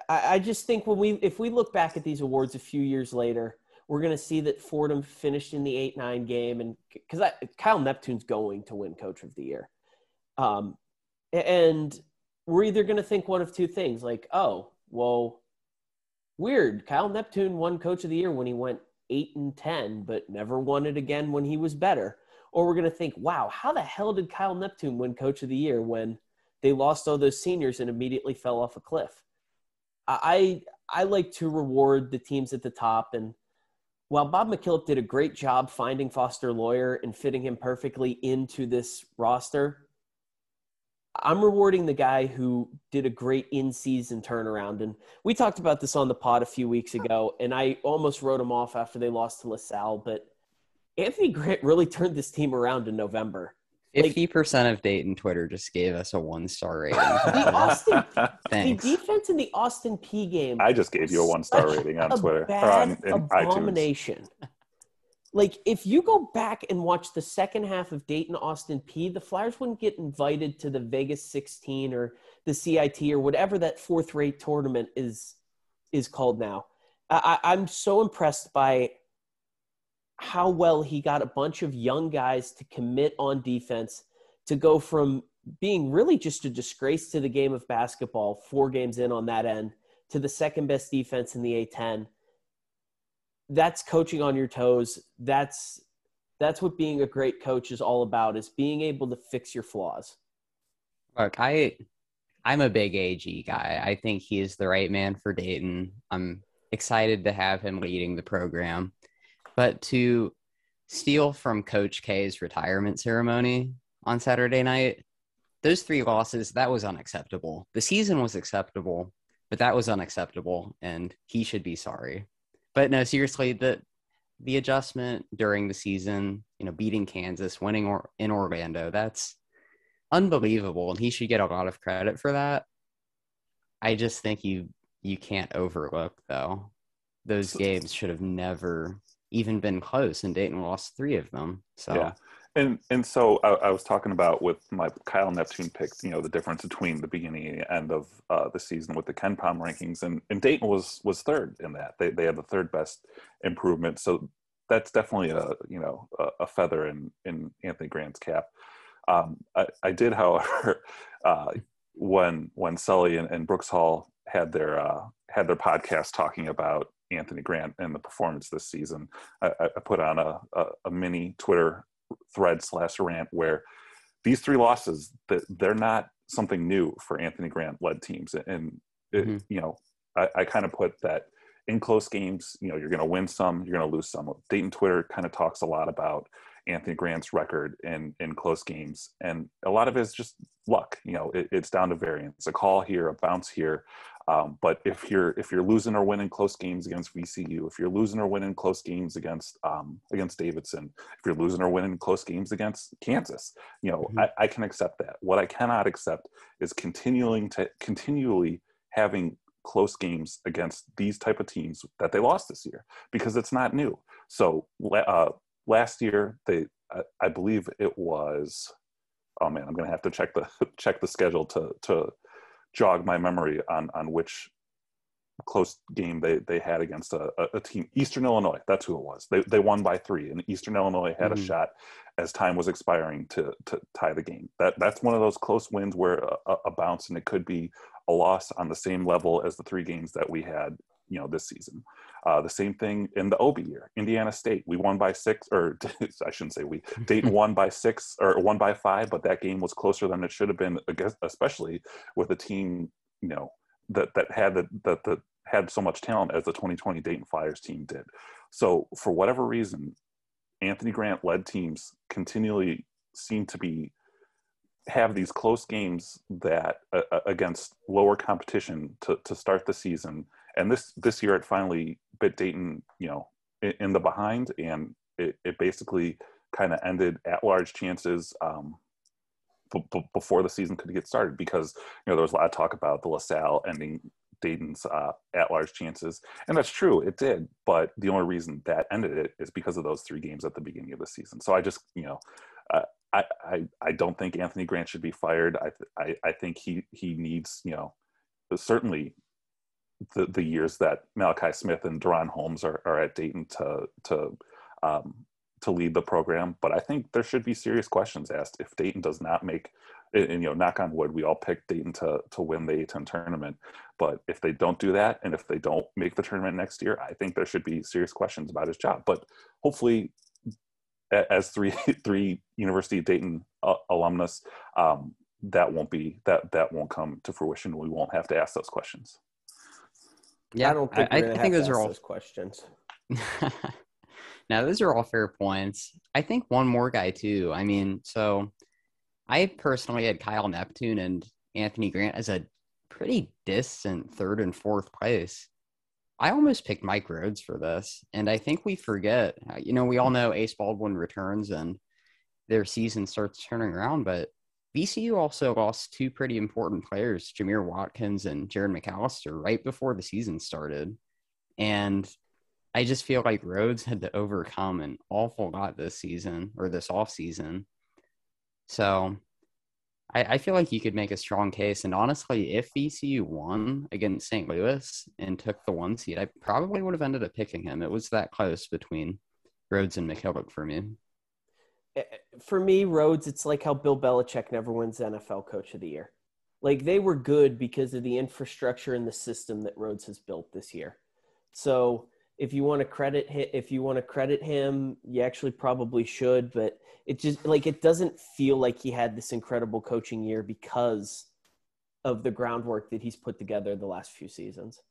I, I just think when we, if we look back at these awards a few years later, we're going to see that Fordham finished in the eight nine game. And because Kyle Neptune's going to win Coach of the Year. Um, and we're either going to think one of two things, like, oh, well, weird. Kyle Neptune won Coach of the Year when he went eight and ten, but never won it again when he was better. Or we're going to think, wow, how the hell did Kyle Neptune win Coach of the Year when they lost all those seniors and immediately fell off a cliff? I I like to reward the teams at the top. And while Bob McKillop did a great job finding Foster Loyer and fitting him perfectly into this roster, I'm rewarding the guy who did a great in-season turnaround. And we talked about this on the pod a few weeks ago, and I almost wrote him off after they lost to LaSalle, but Anthony Grant really turned this team around in November. Fifty like, percent of Dayton Twitter just gave us a one-star rating. The Austin, the defense in the Austin P game. I just gave you a one-star rating on Twitter. Or on, abomination. Like, if you go back and watch the second half of Dayton Austin P, the Flyers wouldn't get invited to the Vegas sixteen or the C I T or whatever that fourth-rate tournament is is called now. I, I'm so impressed by how well he got a bunch of young guys to commit on defense, to go from being really just a disgrace to the game of basketball four games in on that end to the second best defense in the A ten. That's coaching on your toes. That's that's what being a great coach is all about, is being able to fix your flaws. Look, I, I'm a big A G guy. I think he is the right man for Dayton. I'm excited to have him leading the program. But to steal from Coach K's retirement ceremony on Saturday night, those three losses, that was unacceptable. The season was acceptable, but that was unacceptable, and he should be sorry. But no, seriously, the the adjustment during the season, you know, beating Kansas, winning or, in Orlando, that's unbelievable, and he should get a lot of credit for that. I just think you you can't overlook, though. Those games should have never even been close, and Dayton lost three of them. So. Yeah. And and so I, I was talking about with my Kyle Neptune picks, you know, the difference between the beginning and the end of uh, the season with the Ken Pom rankings, and, and Dayton was was third in that. They they had the third best improvement, so that's definitely a you know a, a feather in, in Anthony Grant's cap. Um, I, I did, however, uh, when when Sully and, and Brooks Hall had their uh, had their podcast talking about Anthony Grant and the performance this season, I, I put on a, a, a mini Twitter thread slash rant where these three losses, they're not something new for Anthony Grant led teams. And, mm-hmm. it, you know, I, I kind of put that in close games, you know, you're going to win some, you're going to lose some. Dayton Twitter kind of talks a lot about Anthony Grant's record in, in close games. And a lot of it is just luck. You know, it, it's down to variance, a call here, a bounce here. Um, but if you're if you're losing or winning close games against V C U, if you're losing or winning close games against um, against Davidson, if you're losing or winning close games against Kansas, you know, mm-hmm. I, I can accept that. What I cannot accept is continuing to continually having close games against these type of teams that they lost this year, because it's not new. So uh, last year they, I, I believe it was, oh man, I'm gonna have to check the check the schedule to to. jog my memory on on which close game they they had against a, a team, Eastern Illinois. That's who it was. They they won by three, and Eastern Illinois had mm-hmm. a shot as time was expiring to to tie the game. That that's one of those close wins where a, a bounce, and it could be a loss on the same level as the three games that we had, you know, this season. Uh, the same thing in the Obi year, Indiana State. We won by six, or I shouldn't say we. Dayton won by six or won by five, but that game was closer than it should have been, especially with a team, you know, that that had the, that that had so much talent as the twenty twenty Dayton Flyers team did. So for whatever reason, Anthony Grant led teams continually seem to be have these close games that uh, against lower competition to to start the season. And this, this year, it finally bit Dayton, you know, in, in the behind, and it, it basically kind of ended at-large chances um, b- b- before the season could get started, because, you know, there was a lot of talk about the LaSalle ending Dayton's uh, at-large chances. And that's true, it did, but the only reason that ended it is because of those three games at the beginning of the season. So I just, you know, uh, I, I I don't think Anthony Grant should be fired. I th- I, I think he, he needs, you know, certainly – The, the years that Malachi Smith and DaRon Holmes are, are at Dayton to to um, to lead the program, but I think there should be serious questions asked if Dayton does not make. And, and you know, knock on wood, we all picked Dayton to to win the A ten tournament, but if they don't do that, and if they don't make the tournament next year, I think there should be serious questions about his job. But hopefully, as three three University of Dayton uh, alumnus, um, that won't be that that won't come to fruition. We won't have to ask those questions. Yeah, I don't think I, I think those are all those questions. Now, those are all fair points. I think one more guy too. I mean, so I personally had Kyle Neptune and Anthony Grant as a pretty distant third and fourth place. I almost picked Mike Rhodes for this, and I think we forget. You know, we all know Ace Baldwin returns and their season starts turning around, but V C U also lost two pretty important players, Jameer Watkins and Jared McAllister, right before the season started. And I just feel like Rhodes had to overcome an awful lot this season, or this offseason. So I, I feel like you could make a strong case. And honestly, if V C U won against Saint Louis and took the one seed, I probably would have ended up picking him. It was that close between Rhodes and McKillop for me. For me, Rhodes, it's like how Bill Belichick never wins N F L Coach of the Year. Like, they were good because of the infrastructure and the system that Rhodes has built this year. So if you want to credit him, if you want to credit him, you actually probably should, but it just like, it doesn't feel like he had this incredible coaching year because of the groundwork that he's put together the last few seasons.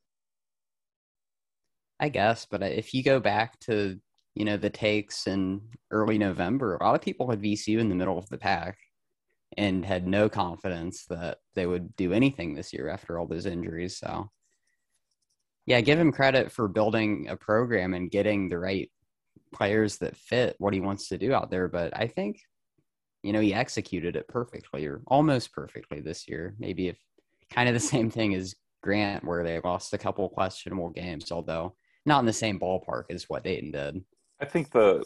I guess, but if you go back to, you know, the takes in early November, a lot of people had V C U in the middle of the pack and had no confidence that they would do anything this year after all those injuries. So yeah, give him credit for building a program and getting the right players that fit what he wants to do out there. But I think, you know, he executed it perfectly or almost perfectly this year. Maybe if kind of the same thing as Grant, where they lost a couple questionable games, although not in the same ballpark as what Dayton did. I think the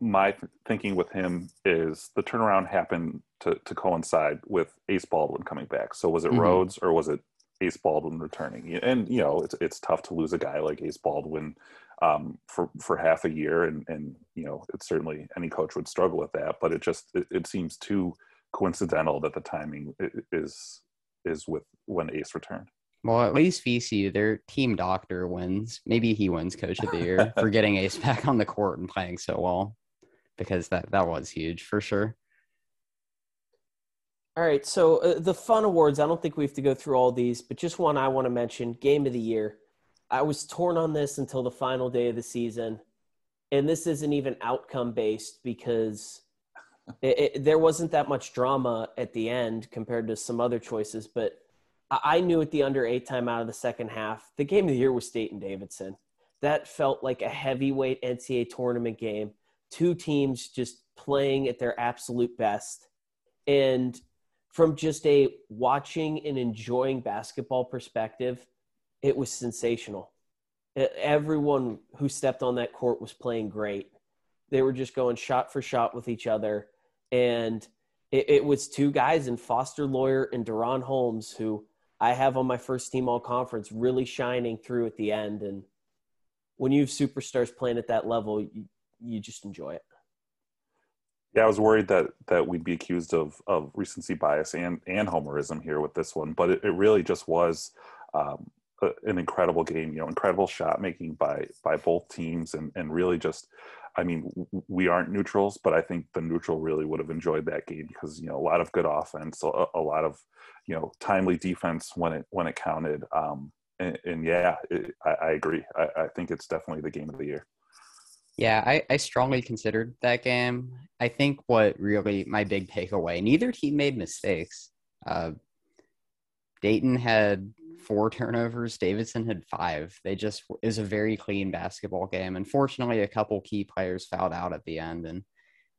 my thinking with him is the turnaround happened to, to coincide with Ace Baldwin coming back. So was it mm-hmm. Rhodes or was it Ace Baldwin returning? And, you know, it's it's tough to lose a guy like Ace Baldwin um, for, for half a year. And, and, you know, it's certainly any coach would struggle with that, but it just, it, it seems too coincidental that the timing is, is with when Ace returned. Well, at least V C U, their team doctor wins. Maybe he wins coach of the year for getting Ace back on the court and playing so well, because that, that was huge for sure. All right, so uh, the fun awards, I don't think we have to go through all these, but just one I want to mention, Game of the Year. I was torn on this until the final day of the season, and this isn't even outcome-based because it, it, there wasn't that much drama at the end compared to some other choices, but I knew at the under eight time out of the second half, the Game of the Year was Dayton Davidson. That felt like a heavyweight N C A A tournament game. Two teams just playing at their absolute best. And from just a watching and enjoying basketball perspective, it was sensational. Everyone who stepped on that court was playing great. They were just going shot for shot with each other. And it, it was two guys in Foster Loyer and DaRon Holmes who I have on my first team all conference really shining through at the end. And when you have superstars playing at that level, you, you just enjoy it. Yeah. I was worried that, that we'd be accused of, of recency bias and, and homerism here with this one, but it, it really just was um, a, an incredible game, you know, incredible shot making by, by both teams. And, and really just, I mean, we aren't neutrals, but I think the neutral really would have enjoyed that game because, you know, a lot of good offense, a, a lot of, you know, timely defense when it when it counted. Um, and, and yeah, it, I, I agree. I, I think it's definitely the game of the year. Yeah, I, I strongly considered that game. I think what really my big takeaway, neither team made mistakes. Uh, Dayton had four turnovers. Davidson had five. They just it was a very clean basketball game. Unfortunately, a couple key players fouled out at the end, and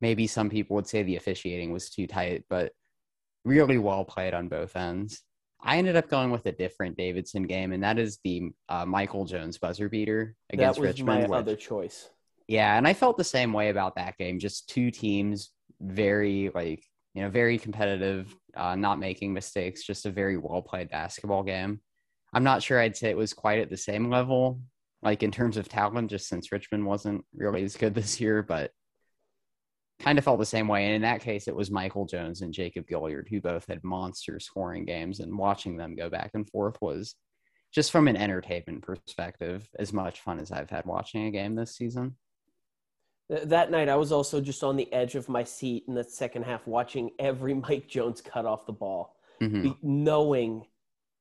maybe some people would say the officiating was too tight, but really well played on both ends. I ended up going with a different Davidson game, and that is the uh, Michael Jones buzzer beater against Richmond. That was my other choice. Yeah, and I felt the same way about that game. Just two teams, very like you know, very competitive, uh, not making mistakes. Just a very well played basketball game. I'm not sure I'd say it was quite at the same level, like in terms of talent, just since Richmond wasn't really as good this year, but kind of felt the same way. And in that case, it was Michael Jones and Jacob Gilyard, who both had monster scoring games, and watching them go back and forth was just from an entertainment perspective, as much fun as I've had watching a game this season. That night, I was also just on the edge of my seat in the second half, watching every Mike Jones cut off the ball, mm-hmm. knowing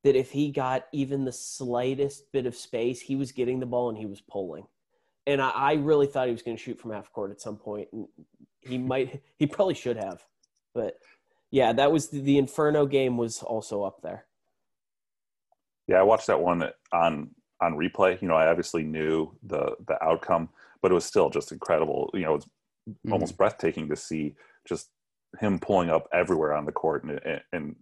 that if he got even the slightest bit of space, he was getting the ball and he was pulling. And I, I really thought he was going to shoot from half court at some point. And he might, he probably should have, but yeah, that was the, the Inferno game was also up there. Yeah. I watched that one on, on replay. You know, I obviously knew the, the outcome, but it was still just incredible. You know, it's mm-hmm. almost breathtaking to see just him pulling up everywhere on the court and, and,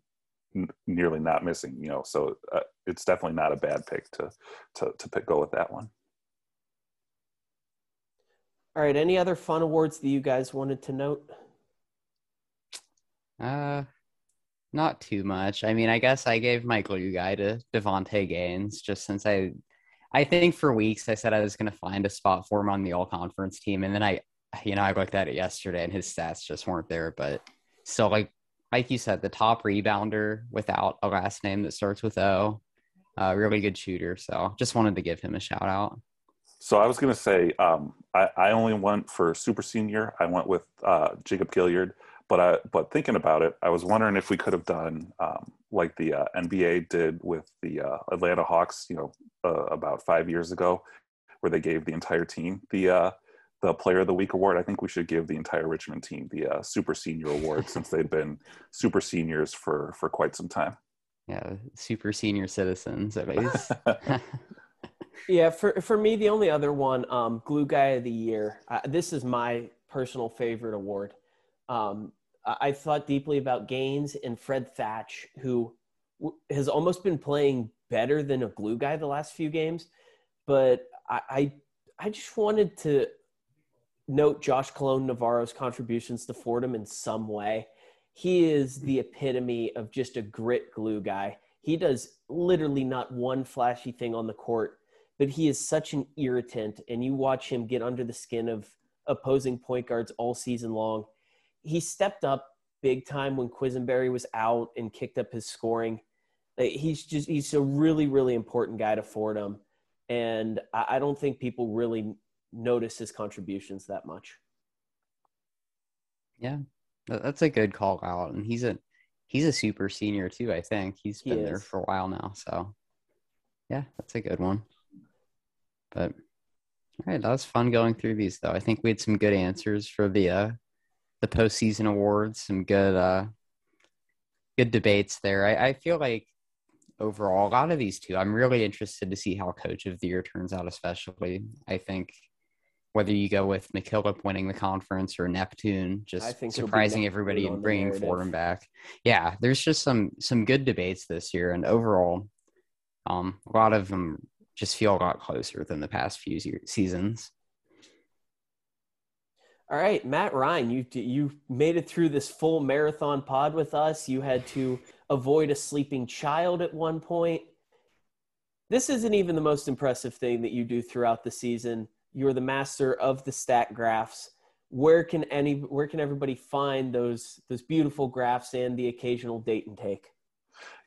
and nearly not missing, you know, so uh, it's definitely not a bad pick to, to, to pick, go with that one. All right. Any other fun awards that you guys wanted to note? Uh, not too much. I mean, I guess I gave my glue guy to Devontae Gaines just since I, I think for weeks I said I was going to find a spot for him on the all conference team. And then I, you know, I looked at it yesterday and his stats just weren't there, but still like, like you said, the top rebounder without a last name that starts with O, uh, really good shooter. So just wanted to give him a shout out. So I was going to say um, I, I only went for super senior. I went with uh, Jacob Gilyard, but I, but thinking about it, I was wondering if we could have done um, like the uh, N B A did with the uh, Atlanta Hawks, you know, uh, about five years ago, where they gave the entire team the uh, the Player of the Week award. I think we should give the entire Richmond team the uh, super senior award since they've been super seniors for for quite some time. Yeah, super senior citizens at least. Yeah, for for me, the only other one, um, Glue Guy of the Year. Uh, this is my personal favorite award. Um, I thought deeply about Gaines and Fred Thatch, who w- has almost been playing better than a glue guy the last few games. But I I, I just wanted to note Josh Colon Navarro's contributions to Fordham in some way. He is the epitome of just a grit glue guy. He does literally not one flashy thing on the court, but he is such an irritant, and you watch him get under the skin of opposing point guards all season long. He stepped up big time when Quisenberry was out and kicked up his scoring. He's just, he's a really, really important guy to Fordham. And I don't think people really notice his contributions that much. Yeah, that's a good call out. And he's a, he's a super senior too, I think. He's been he there for a while now. So yeah, that's a good one. But all right, that was fun going through these, though. I think we had some good answers for the uh, the postseason awards, some good uh, good debates there. I, I feel like overall, a lot of these two, I'm really interested to see how Coach of the Year turns out, especially. I think whether you go with McKillop winning the conference or Neptune, just surprising everybody and bringing Fordham back. Yeah, there's just some some good debates this year, and overall, um, a lot of them just feel a lot closer than the past few year, seasons. All right, Matt Ryan, you you made it through this full marathon pod with us. You had to avoid a sleeping child at one point. This isn't even the most impressive thing that you do throughout the season. You're the master of the stat graphs. Where can any where can everybody find those those beautiful graphs and the occasional Dayton take?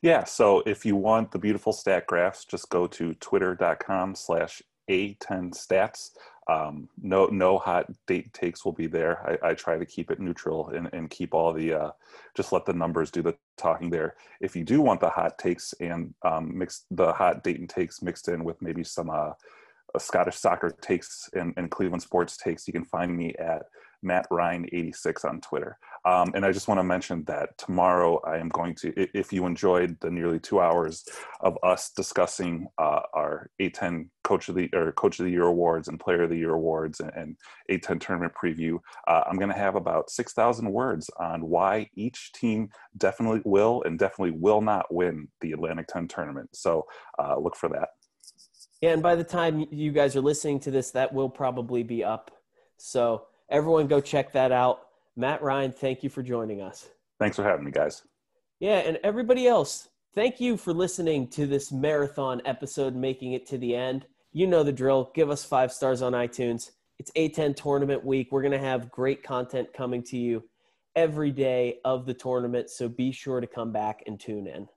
Yeah, so if you want the beautiful stat graphs, just go to twitter.com slash A10 stats. Um, no no hot date takes will be there. I, I try to keep it neutral and, and keep all the, uh, just let the numbers do the talking there. If you do want the hot takes and um, mix the hot Dayton takes mixed in with maybe some uh, Scottish soccer takes and, and Cleveland sports takes, you can find me at Matt Ryan eighty-six on Twitter. Um, and I just want to mention that tomorrow I am going to, if you enjoyed the nearly two hours of us discussing uh, our A ten Coach of the or Coach of the Year awards and Player of the Year awards and, and A ten tournament preview, uh, I'm going to have about six thousand words on why each team definitely will and definitely will not win the Atlantic ten tournament. So uh, look for that. Yeah, and by the time you guys are listening to this, that will probably be up. So everyone go check that out. Matt Ryan, thank you for joining us. Thanks for having me, guys. Yeah, and everybody else, thank you for listening to this marathon episode, making it to the end. You know the drill. Give us five stars on iTunes. It's A ten Tournament Week. We're going to have great content coming to you every day of the tournament, so be sure to come back and tune in.